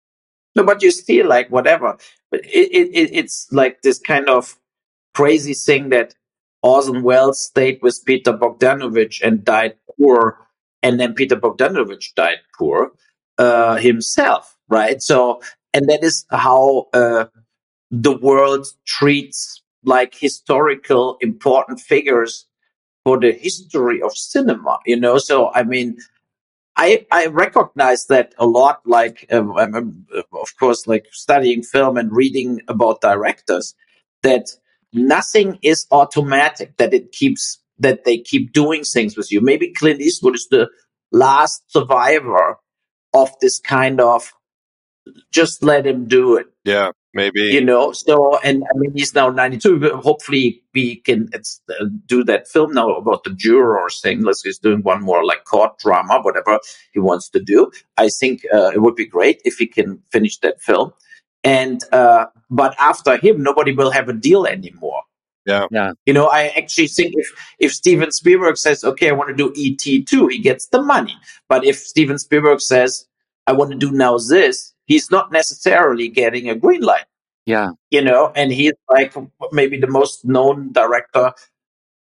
No, but you still like whatever. But it, it, it it's like this kind of crazy thing that Orson Welles stayed with Peter Bogdanovich and died poor, and then Peter Bogdanovich died poor uh, himself, right? So, and that is how uh, the world treats like historical important figures for the history of cinema, you know? So, I mean, I I recognize that a lot, like, um, I'm, of course, like studying film and reading about directors, that nothing is automatic, that it keeps, that they keep doing things with you. Maybe Clint Eastwood is the last survivor of this kind of just let him do it. Yeah, maybe. You know, so, and I mean, he's now ninety-two. Hopefully we can it's, uh, do that film now about the jurors thing. Unless he's doing one more like court drama, whatever he wants to do. I think uh, it would be great if he can finish that film. And, uh, but after him, nobody will have a deal anymore. Yeah. yeah. You know, I actually think if, if Steven Spielberg says, okay, I want to do E T two, he gets the money. But if Steven Spielberg says, I want to do now this, he's not necessarily getting a green light. Yeah. You know, and he's like maybe the most known director,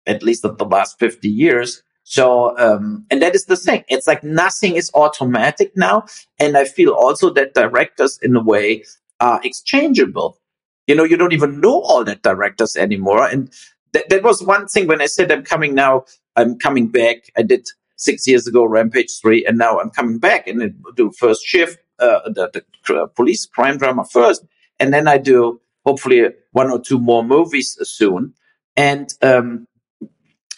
at least of the last fifty years. So, um, and that is the thing. It's like nothing is automatic now. And I feel also that directors, in a way, are exchangeable. You know, you don't even know all that directors anymore. And th- that was one thing when I said, I'm coming now, I'm coming back. I did six years ago, Rampage three, and now I'm coming back and do first shift uh, the, the police crime drama first, and then I do hopefully one or two more movies soon. And um,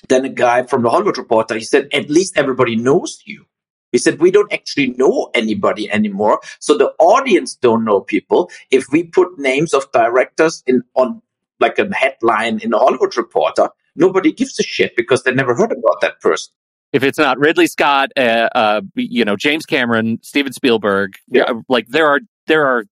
then a guy from the Hollywood Reporter, he said, at least everybody knows you. He said, we don't actually know anybody anymore. So the audience don't know people. If we put names of directors in on like a headline in the Hollywood Reporter, nobody gives a shit because they never heard about that person. If it's not Ridley Scott, uh, uh, you know, James Cameron, Steven Spielberg, yeah. uh, like there are there are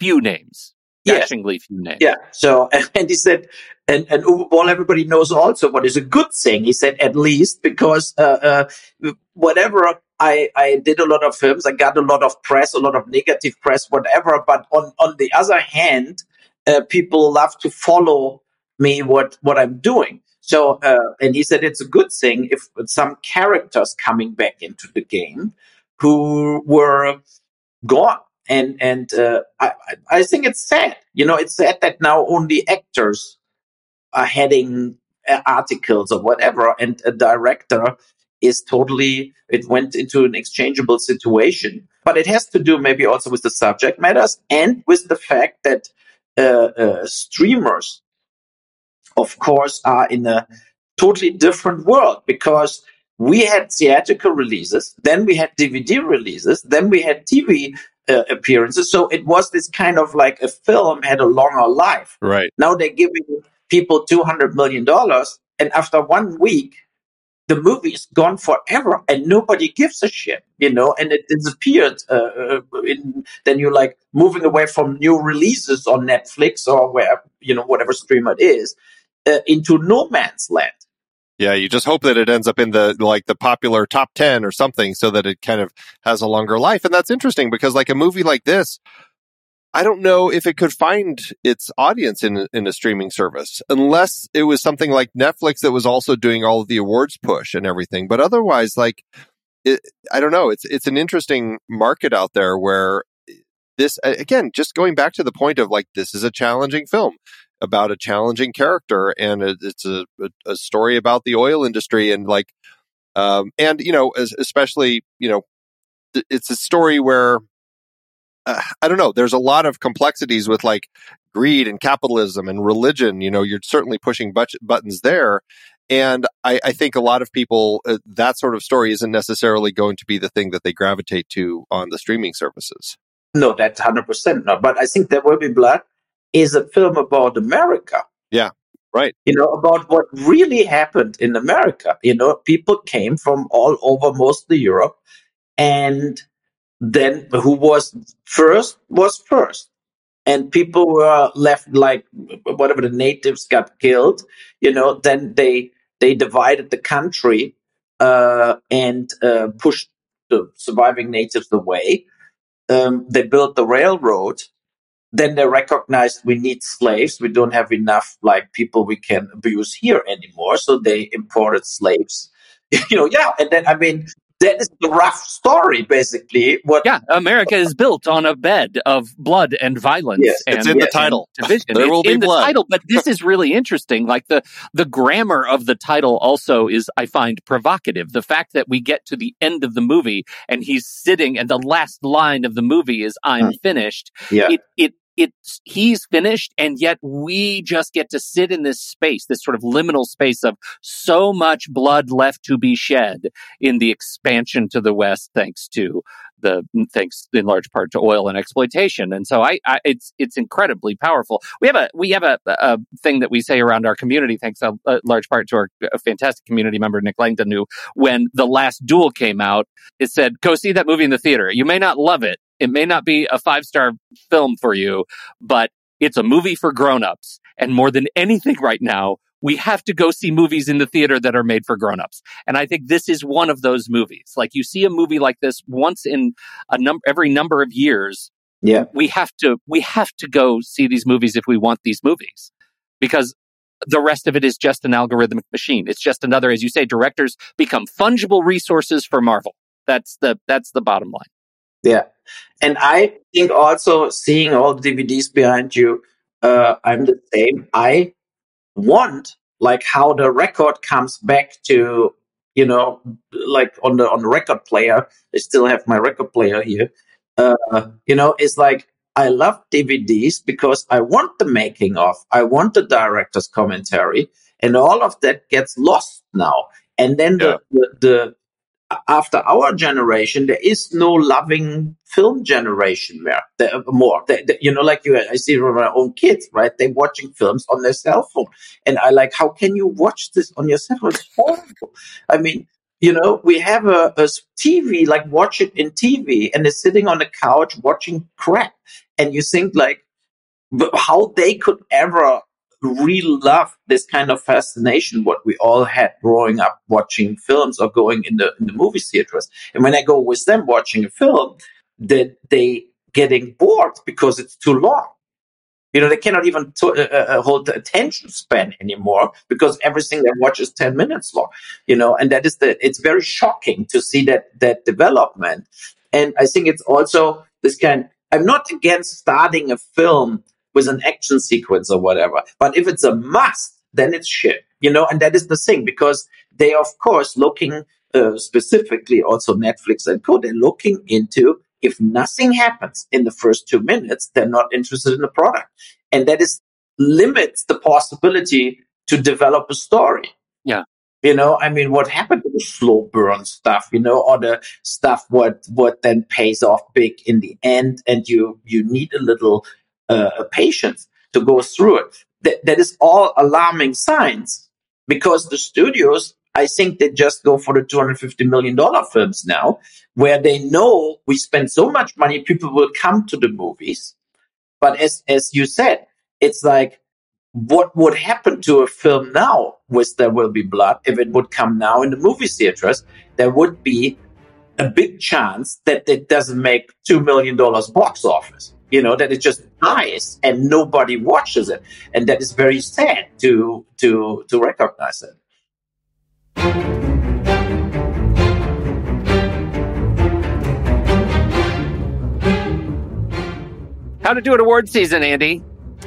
few names. Yeah. Dashingly few names. Yeah. So, and he said, and, and Uwe Boll, everybody knows also what is a good thing. He said, at least, because uh, uh, whatever, I, I did a lot of films, I got a lot of press, a lot of negative press, whatever. But on, on the other hand, uh, people love to follow me, what, what I'm doing. So, uh, and he said, it's a good thing if some characters coming back into the game who were gone. And and uh, I I think it's sad, you know, it's sad that now only actors are heading articles or whatever, and a director is totally, it went into an exchangeable situation. But it has to do maybe also with the subject matters and with the fact that uh, uh, streamers, of course, are in a totally different world because we had theatrical releases, then we had D V D releases, then we had T V Uh, appearances. So it was this kind of like a film had a longer life. Right. Now they're giving people two hundred million dollars. And after one week, the movie is gone forever and nobody gives a shit, you know, and it disappeared. Uh, in, then you're like moving away from new releases on Netflix or where, you know, whatever streamer it is, uh, into no man's land. Yeah, you just hope that it ends up in the like the popular top ten or something so that it kind of has a longer life. And that's interesting because like a movie like this, I don't know if it could find its audience in in a streaming service unless it was something like Netflix that was also doing all of the awards push and everything. But otherwise, like, it, I don't know. It's it's an interesting market out there where this, again, just going back to the point of like, this is a challenging film about a challenging character, and it's a, a story about the oil industry, and like, um, and you know, especially, you know, it's a story where uh, I don't know. There's a lot of complexities with like greed and capitalism and religion. You know, you're certainly pushing but- buttons there, and I, I think a lot of people uh, that sort of story isn't necessarily going to be the thing that they gravitate to on the streaming services. No, that's one hundred percent not. But I think There Will Be Blood is a film about America. Yeah, right. You know, about what really happened in America. You know, people came from all over, mostly Europe, and then who was first was first. And people were left like, whatever, the natives got killed, you know, then they they divided the country uh, and uh, pushed the surviving natives away. Um, they built the railroad. Then they recognized we need slaves. We don't have enough like people we can abuse here anymore. So they imported slaves, you know. Yeah, and then I mean that is the rough story, basically. What? Yeah, America is built on a bed of blood and violence. Yes, and it's in yes, the title. Division. There it's will be in blood. The title, but this is really interesting. Like the the grammar of the title also is, I find, provocative. The fact that we get to the end of the movie and he's sitting, and the last line of the movie is "I'm finished." Yeah. It, it It's he's finished, and yet we just get to sit in this space, this sort of liminal space of so much blood left to be shed in the expansion to the West, thanks to the thanks in large part to oil and exploitation. And so, I, I it's it's incredibly powerful. We have a we have a, a thing that we say around our community, thanks a, a large part to our fantastic community member Nick Langdon, who, when The Last Duel came out, it said, "Go see that movie in the theater. You may not love it. It may not be a five-star film for you, but it's a movie for grown-ups. And more than anything right now, we have to go see movies in the theater that are made for grown-ups." And I think this is one of those movies. Like, you see a movie like this once in a num- every number of years. Yeah. We have to we have to go see these movies if we want these movies, because the rest of it is just an algorithmic machine. It's just another, as you say, directors become fungible resources for Marvel. That's the that's the bottom line. Yeah. And I think also seeing all the D V Ds behind you, uh, I'm the same. I want like how the record comes back to, you know, like on the on the record player. I still have my record player here. Uh, you know, it's like, I love D V Ds because I want the making of, I want the director's commentary, and all of that gets lost now. And then yeah. the, the, the after our generation, there is no loving film generation there, there more. There, there, you know, like you, I see from my own kids, right? They're watching films on their cell phone, and I like, how can you watch this on your cell phone? It's horrible. I mean. You know, we have a, a T V, like watch it in T V, and it's sitting on the couch watching crap. And you think like how they could ever really love this kind of fascination, what we all had growing up watching films or going in the, in the movie theaters. And when I go with them watching a film, that they, they getting bored because it's too long. You know, they cannot even t- uh, hold the attention span anymore because everything they watch is ten minutes long, you know, and that is the, it's very shocking to see that, that development. And I think it's also this kind, I'm not against starting a film with an action sequence or whatever, but if it's a must, then it's shit, you know, and that is the thing because they, of course, looking uh, specifically also Netflix and co, they're looking into, if nothing happens in the first two minutes, they're not interested in the product. And that is limits the possibility to develop a story. Yeah. You know, I mean, what happened to the slow burn stuff, you know, or the stuff what what then pays off big in the end, and you, you need a little uh, patience to go through it. That, that is all alarming signs because the studios, I think they just go for the two hundred fifty million dollars films now, where they know we spend so much money, people will come to the movies. But as as you said, it's like, what would happen to a film now with There Will Be Blood if it would come now in the movie theaters? There would be a big chance that it doesn't make two million dollars box office, you know, that it just dies and nobody watches it. And that is very sad to to to recognize it. How to do an award season, Andy?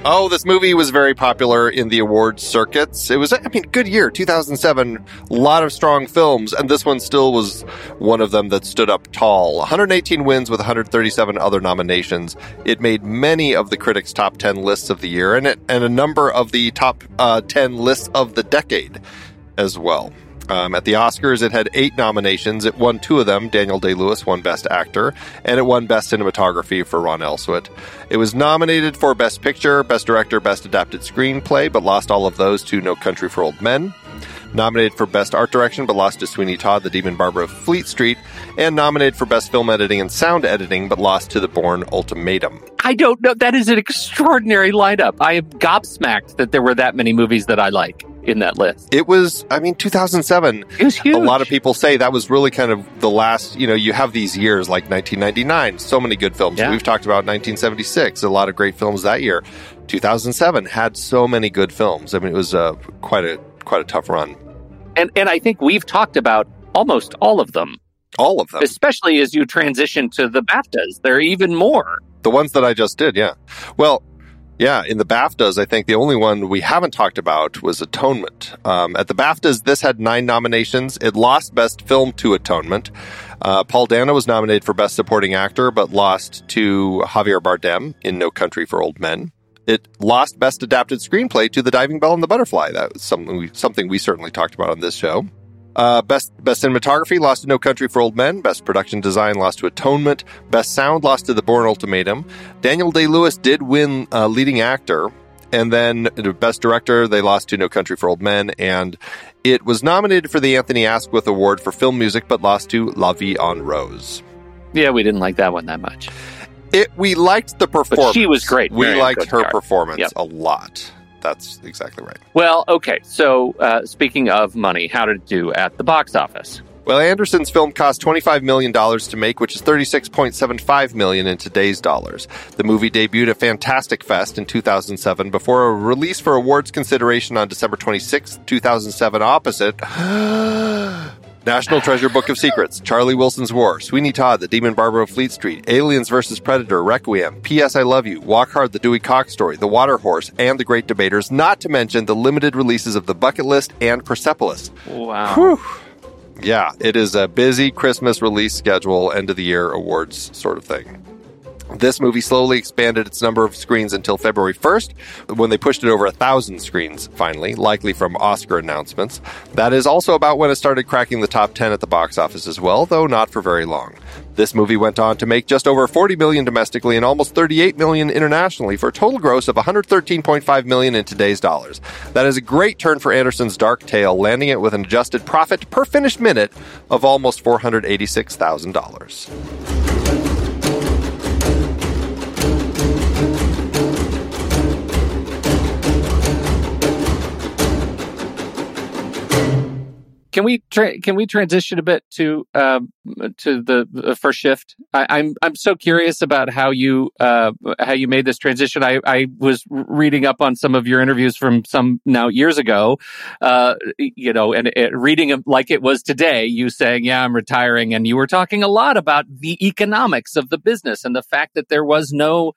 Oh, this movie was very popular in the award circuits. It was, I mean, good year, two thousand seven. A lot of strong films, and this one still was one of them that stood up tall. one hundred eighteen wins with one hundred thirty-seven other nominations. It made many of the critics' top ten lists of the year, and, it, and a number of the top uh, ten lists of the decade as well. Um, at the Oscars, it had eight nominations. It won two of them. Daniel Day-Lewis won Best Actor, and it won Best Cinematography for Ron Elswit. It was nominated for Best Picture, Best Director, Best Adapted Screenplay, but lost all of those to No Country for Old Men. Nominated for Best Art Direction, but lost to Sweeney Todd, The Demon Barber of Fleet Street. And nominated for Best Film Editing and Sound Editing, but lost to The Bourne Ultimatum. I don't know. That is an extraordinary lineup. I am gobsmacked that there were that many movies that I like in that list. It was, I mean, two thousand seven. It was huge. A lot of people say that was really kind of the last, you know, you have these years like nineteen ninety-nine, so many good films. Yeah. We've talked about nineteen seventy-six, a lot of great films that year. two thousand seven had so many good films. I mean, it was uh, quite a quite a tough run. And and I think we've talked about almost all of them. All of them. Especially as you transition to the BAFTAs. There are even more. The ones that I just did, yeah. Well, yeah, in the BAFTAs, I think the only one we haven't talked about was Atonement. Um, at the BAFTAs, this had nine nominations. It lost Best Film to Atonement. Uh, Paul Dano was nominated for Best Supporting Actor, but lost to Javier Bardem in No Country for Old Men. It lost Best Adapted Screenplay to The Diving Bell and the Butterfly. That was something we, something we certainly talked about on this show. Uh, best best cinematography lost to No Country for Old Men. Best production design lost to Atonement. Best sound lost to The Bourne Ultimatum. Daniel Day-Lewis did win uh, leading actor, and then best director they lost to No Country for Old Men. And it was nominated for the Anthony Asquith Award for film music, but lost to La Vie en Rose. Yeah, we didn't like that one that much. It we liked the performance. But she was great. We Very liked her card. performance yep. a lot. That's exactly right. Well, okay. So uh, speaking of money, how did it do at the box office? Well, Anderson's film cost twenty-five million dollars to make, which is thirty-six point seven five million dollars in today's dollars. The movie debuted at Fantastic Fest in two thousand seven before a release for awards consideration on December twenty-sixth, two thousand seven, opposite National Treasure Book of Secrets, Charlie Wilson's War, Sweeney Todd, The Demon Barber of Fleet Street, Aliens versus. Predator, Requiem, P S. I Love You, Walk Hard, The Dewey Cox Story, The Water Horse, and The Great Debaters, not to mention the limited releases of The Bucket List and Persepolis. Wow. Whew. Yeah, it is a busy Christmas release schedule, end of the year awards sort of thing. This movie slowly expanded its number of screens until February first, when they pushed it over a thousand screens, finally, likely from Oscar announcements. That is also about when it started cracking the top ten at the box office as well, though not for very long. This movie went on to make just over forty million dollars domestically and almost thirty-eight million dollars internationally for a total gross of one hundred thirteen point five million dollars in today's dollars. That is a great turn for Anderson's Dark Tale, landing it with an adjusted profit per finished minute of almost four hundred eighty-six thousand dollars. Can we tra- can we transition a bit to um, to the, the first shift? I, I'm I'm so curious about how you uh, how you made this transition. I, I was reading up on some of your interviews from some now years ago, uh, you know, and it, reading them like it was today. You saying, "Yeah, I'm retiring," and you were talking a lot about the economics of the business and the fact that there was no.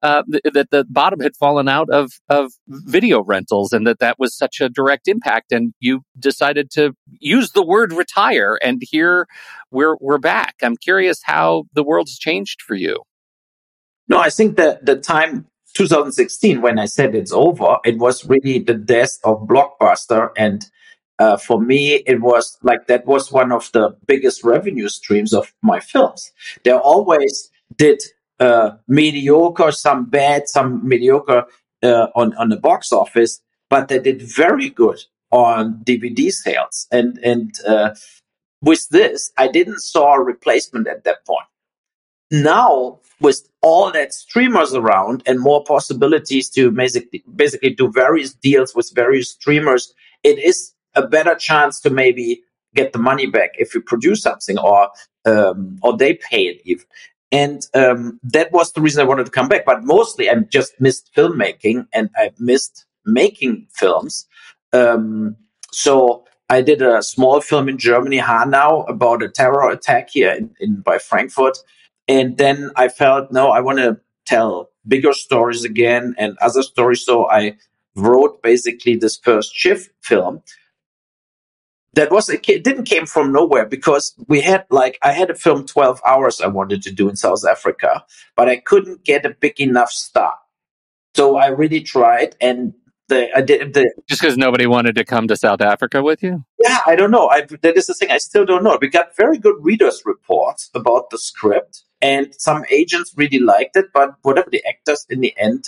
Uh, th- that the bottom had fallen out of, of video rentals and that that was such a direct impact. And you decided to use the word retire, and here we're we're back. I'm curious how the world's changed for you. No, I think that the time twenty sixteen, when I said it's over, it was really the death of Blockbuster. And uh, for me, it was like that was one of the biggest revenue streams of my films. They always did... Uh, mediocre, some bad, some mediocre uh, on, on the box office, but they did very good on D V D sales. And and uh, with this, I didn't saw a replacement at that point. Now, with all that streamers around and more possibilities to basically, basically do various deals with various streamers, it is a better chance to maybe get the money back if you produce something or um, or they pay it even. And um, that was the reason I wanted to come back. But mostly I just missed filmmaking and I missed making films. Um, so I did a small film in Germany, Hanau, about a terror attack here in, in by Frankfurt. And then I felt, no, I want to tell bigger stories again and other stories. So I wrote basically this first shift film. That was it didn't came from nowhere because we had like I had a film twelve hours I wanted to do in South Africa, but I couldn't get a big enough star. So I really tried, and the I did the just because nobody wanted to come to South Africa with you. Yeah, I don't know. I, that is the thing. I still don't know. We got very good readers' reports about the script, and some agents really liked it, but whatever the actors in the end.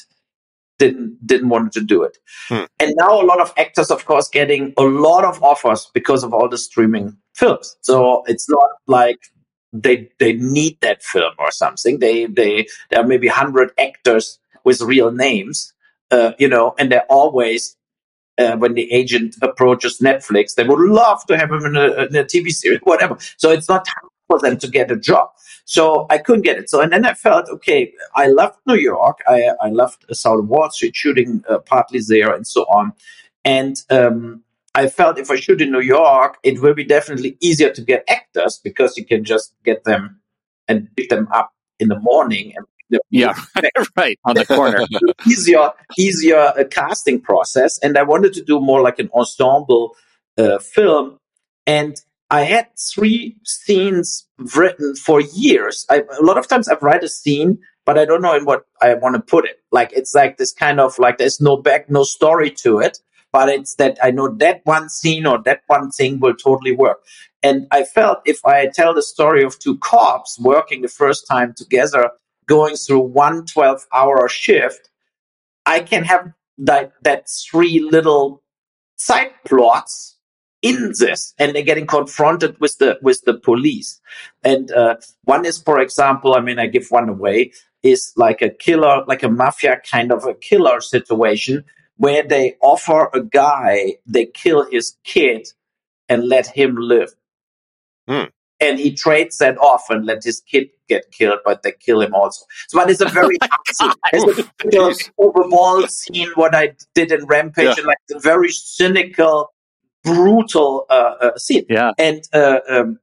Didn't didn't want to do it, hmm. And now a lot of actors, of course, getting a lot of offers because of all the streaming films. So it's not like they they need that film or something. They they there are maybe a hundred actors with real names, uh, you know, and they're always uh, when the agent approaches Netflix, they would love to have him in a, in a T V series, whatever. So it's not hard for them to get a job. So I couldn't get it. So, and then I felt, okay, I left New York. I, I left South of Wall Street shooting uh, partly there and so on. And um, I felt if I shoot in New York, it will be definitely easier to get actors because you can just get them and pick them up in the morning. And yeah, right, on the corner. easier easier uh, casting process. And I wanted to do more like an ensemble uh, film. And I had three scenes written for years. I, a lot of times I've written a scene, but I don't know in what I want to put it. Like, it's like this kind of like, there's no back, no story to it, but it's that I know that one scene or that one thing will totally work. And I felt if I tell the story of two cops working the first time together, going through one twelve hour shift, I can have that, that three little side plots in this, and they're getting confronted with the with the police. And uh, one is, for example, I mean, I give one away, is like a killer, like a mafia kind of a killer situation where they offer a guy, they kill his kid and let him live. Mm. And he trades that off and let his kid get killed, but they kill him also. So, but it's a very oh it's a overall scene, what I did in Rampage, yeah. And like the very cynical brutal uh, uh, scene, yeah. And uh, um,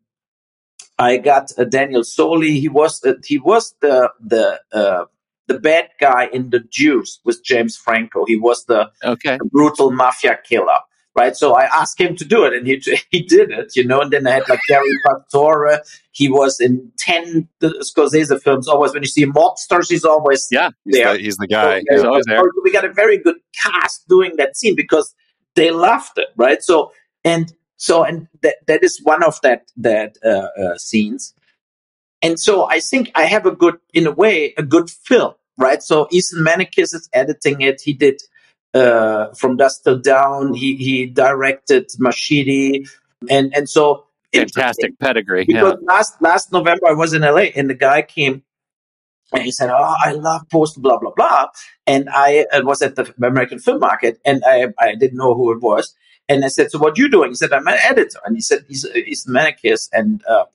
I got uh, Daniel Soli. He was uh, he was the the uh, the bad guy in The Deuce with James Franco. He was the okay. brutal mafia killer, right? So I asked him to do it, and he he did it, you know. And then I had like Gary Pastore. He was in ten Scorsese films. Always when you see mobsters, he's always yeah, there. He's the, he's the guy. So, he's always there. We got a very good cast doing that scene because they loved it, right? So and so and that that is one of that that uh, uh, scenes. And so I think I have a good, in a way, a good film, right? So Ethan Maneckis is editing it. He did uh, From Dusk Till Dawn. He he directed Mashidi, and and so fantastic pedigree. Because yeah. last last November I was in L A and the guy came and he said, "Oh, I love Postal, blah blah blah." And I, I was at the American Film Market and I I didn't know who it was. And I said, "So what are you doing?" He said, "I'm an editor." And he said, "Ethan Maneckis," and uh,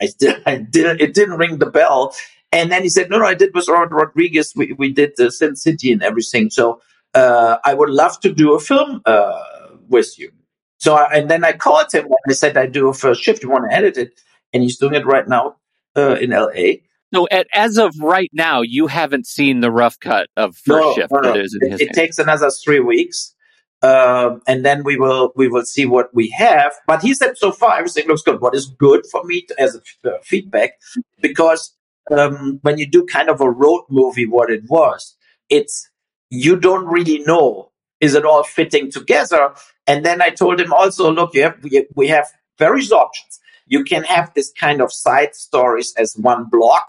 I did, I did, it didn't ring the bell. And then he said, no, no, I did with Robert Rodriguez. We, we did the Sin City and everything. So uh, I would love to do a film uh, with you. So I, and then I called him and I said, I do a first shift. You want to edit it? And he's doing it right now uh, in L A. No, at, as of right now, you haven't seen the rough cut of first no, shift. No, no. That is in it, his it takes another three weeks. Uh, and then we will we will see what we have. But he said so far everything looks good. What is good for me to, as a f- uh, feedback, because um, when you do kind of a road movie, what it was, it's you don't really know is it all fitting together. And then I told him also, look, you have we, we have various options. You can have this kind of side stories as one block,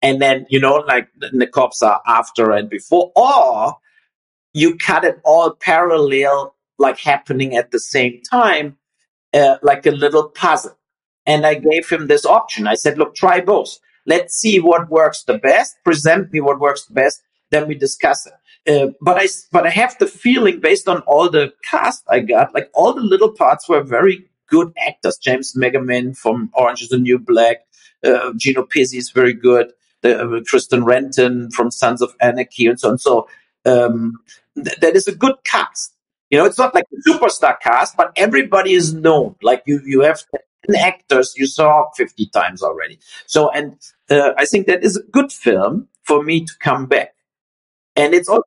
and then you know like the cops are after and before, or you cut it all parallel, like happening at the same time, uh, like a little puzzle. And I gave him this option. I said, look, try both. Let's see what works the best. Present me what works the best. Then we discuss it. Uh, but I, but I have the feeling based on all the cast I got, like all the little parts were very good actors. James Megaman from Orange is the New Black. Uh, Gino Pizzi is very good. The, uh, Kristen Renton from Sons of Anarchy and so on. So, um, Th- that is a good cast. You know, it's not like a superstar cast, but everybody is known. Like you, you have ten actors you saw fifty times already. So, and uh, I think that is a good film for me to come back. And it's also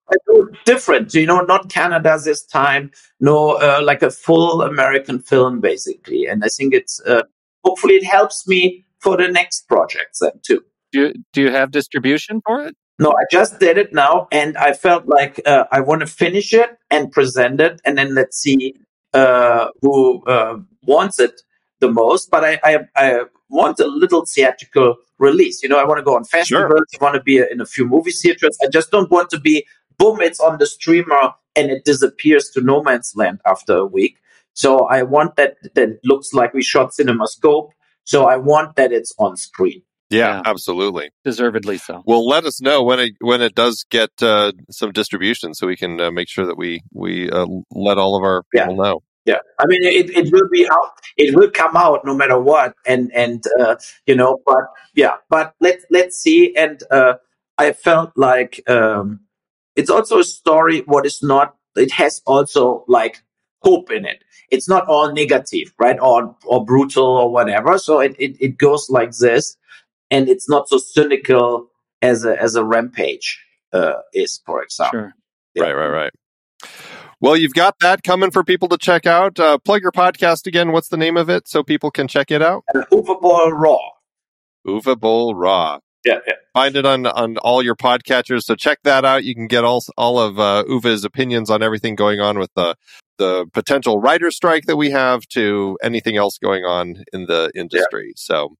different, you know, not Canada this time, no, uh, like a full American film, basically. And I think it's, uh, hopefully it helps me for the next projects then too. Do you, do you have distribution for it? No, I just did it now, and I felt like uh, I want to finish it and present it, and then let's see uh, who uh, wants it the most. But I, I, I want a little theatrical release. You know, I want to go on festivals. Sure. I want to be in a few movie theaters. I just don't want to be, boom, it's on the streamer, and it disappears to no man's land after a week. So I want that that looks like we shot CinemaScope. So I want that it's on screen. Yeah, yeah, absolutely. Deservedly so. Well, let us know when it when it does get uh, some distribution so we can uh, make sure that we we uh, let all of our people yeah. know. Yeah. I mean, it, it will be out. It will come out no matter what. And, and uh, you know, but yeah, but let's let's see. And uh, I felt like um, it's also a story. What is not, it has also like hope in it. It's not all negative, right? Or, or brutal or whatever. So it, it, it goes like this. And it's not so cynical as a, as a Rampage uh, is, for example. Sure. Yeah. Right, right, right. Well, you've got that coming for people to check out. Uh, plug your podcast again. What's the name of it so people can check it out? Uh, Uwe Boll Raw. Uwe Boll Raw. Yeah, yeah. Find it on, on all your podcatchers. So check that out. You can get all all of uh, Uwe's opinions on everything going on with the the potential writer's strike that we have to anything else going on in the industry. Yeah. So.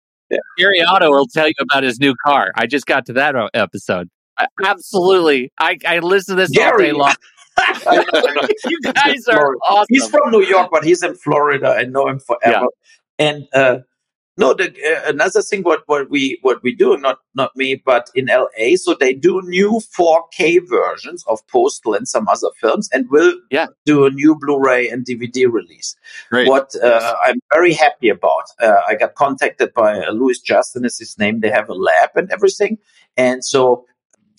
Curiato will tell you about his new car. I just got to that episode. I, absolutely. I, I listen to this Gary. All day long. You guys are awesome. He's from New York, but he's in Florida. I know him forever. Yeah. And uh, no, the, uh, another thing what, what we what we do, not not me, but in L A, so they do new four K versions of Postal and some other films, and will yeah. do a new Blu-ray and D V D release. Great. What uh, yes. I'm very happy about. Uh, I got contacted by uh, Louis Justin is his name. They have a lab and everything, and so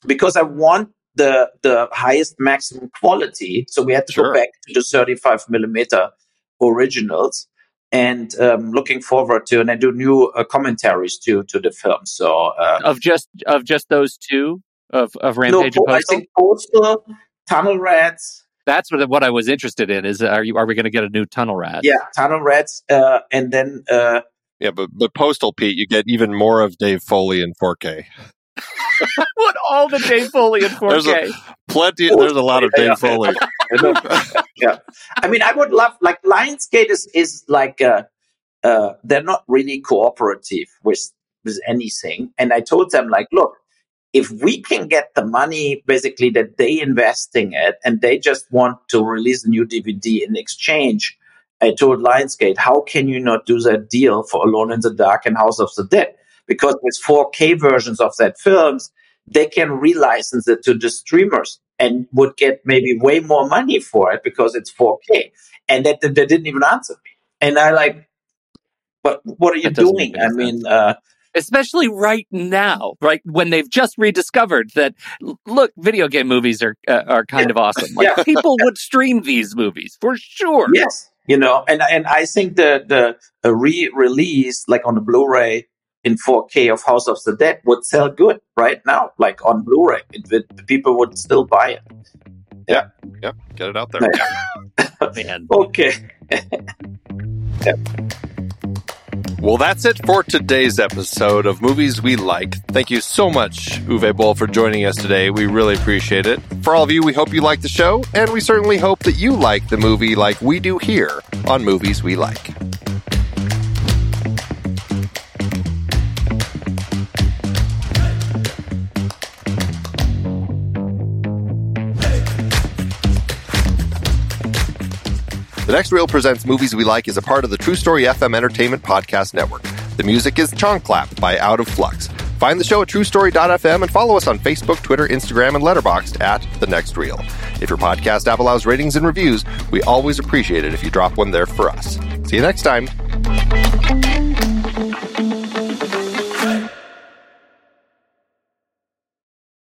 because I want the the highest maximum quality, so we had to sure. go back to the thirty-five millimeter originals. And um, looking forward to, and I do new uh, commentaries to to the film. So uh, of just of just those two of of Rampage. No, and Postal? I think Postal, Tunnel Rats, That's what what I was interested in is are you are we going to get a new Tunnel Rat? Yeah, Tunnel Rats, uh, and then uh, yeah, but but Postal, Pete, you get even more of Dave Foley in four K. I want all the Dave Foley in four K. There's a, plenty. There's a lot of Dave yeah. Foley. yeah, I mean, I would love like Lionsgate is is like uh, uh, they're not really cooperative with with anything, and I told them like, look. If we can get the money, basically, that they investing it, and they just want to release a new D V D in exchange, I told Lionsgate, how can you not do that deal for Alone in the Dark and House of the Dead? Because with four K versions of that films, they can relicense it to the streamers and would get maybe way more money for it because it's four K. And that they didn't even answer me. And I like, but what are you doing? I mean... uh Especially right now, right when they've just rediscovered that, look, video game movies are uh, are kind yeah. of awesome. Like yeah. people would stream these movies for sure. Yes, you know, and and I think the the re-release, like on the Blu-ray in four K of House of the Dead, would sell good right now. Like on Blu-ray, it, it, people would still buy it. Yeah, yeah, yeah. Get it out there. Man. Okay. yeah. Well, that's it for today's episode of Movies We Like. Thank you so much, Uwe Boll, for joining us today. We really appreciate it. For all of you, we hope you like the show, and we certainly hope that you like the movie like we do here on Movies We Like. The Next Real presents Movies We Like is a part of the True Story F M Entertainment Podcast Network. The music is Chonk Clap by Out of Flux. Find the show at true story dot f m and follow us on Facebook, Twitter, Instagram, and Letterboxd at The Next Real. If your podcast app allows ratings and reviews, we always appreciate it if you drop one there for us. See you next time.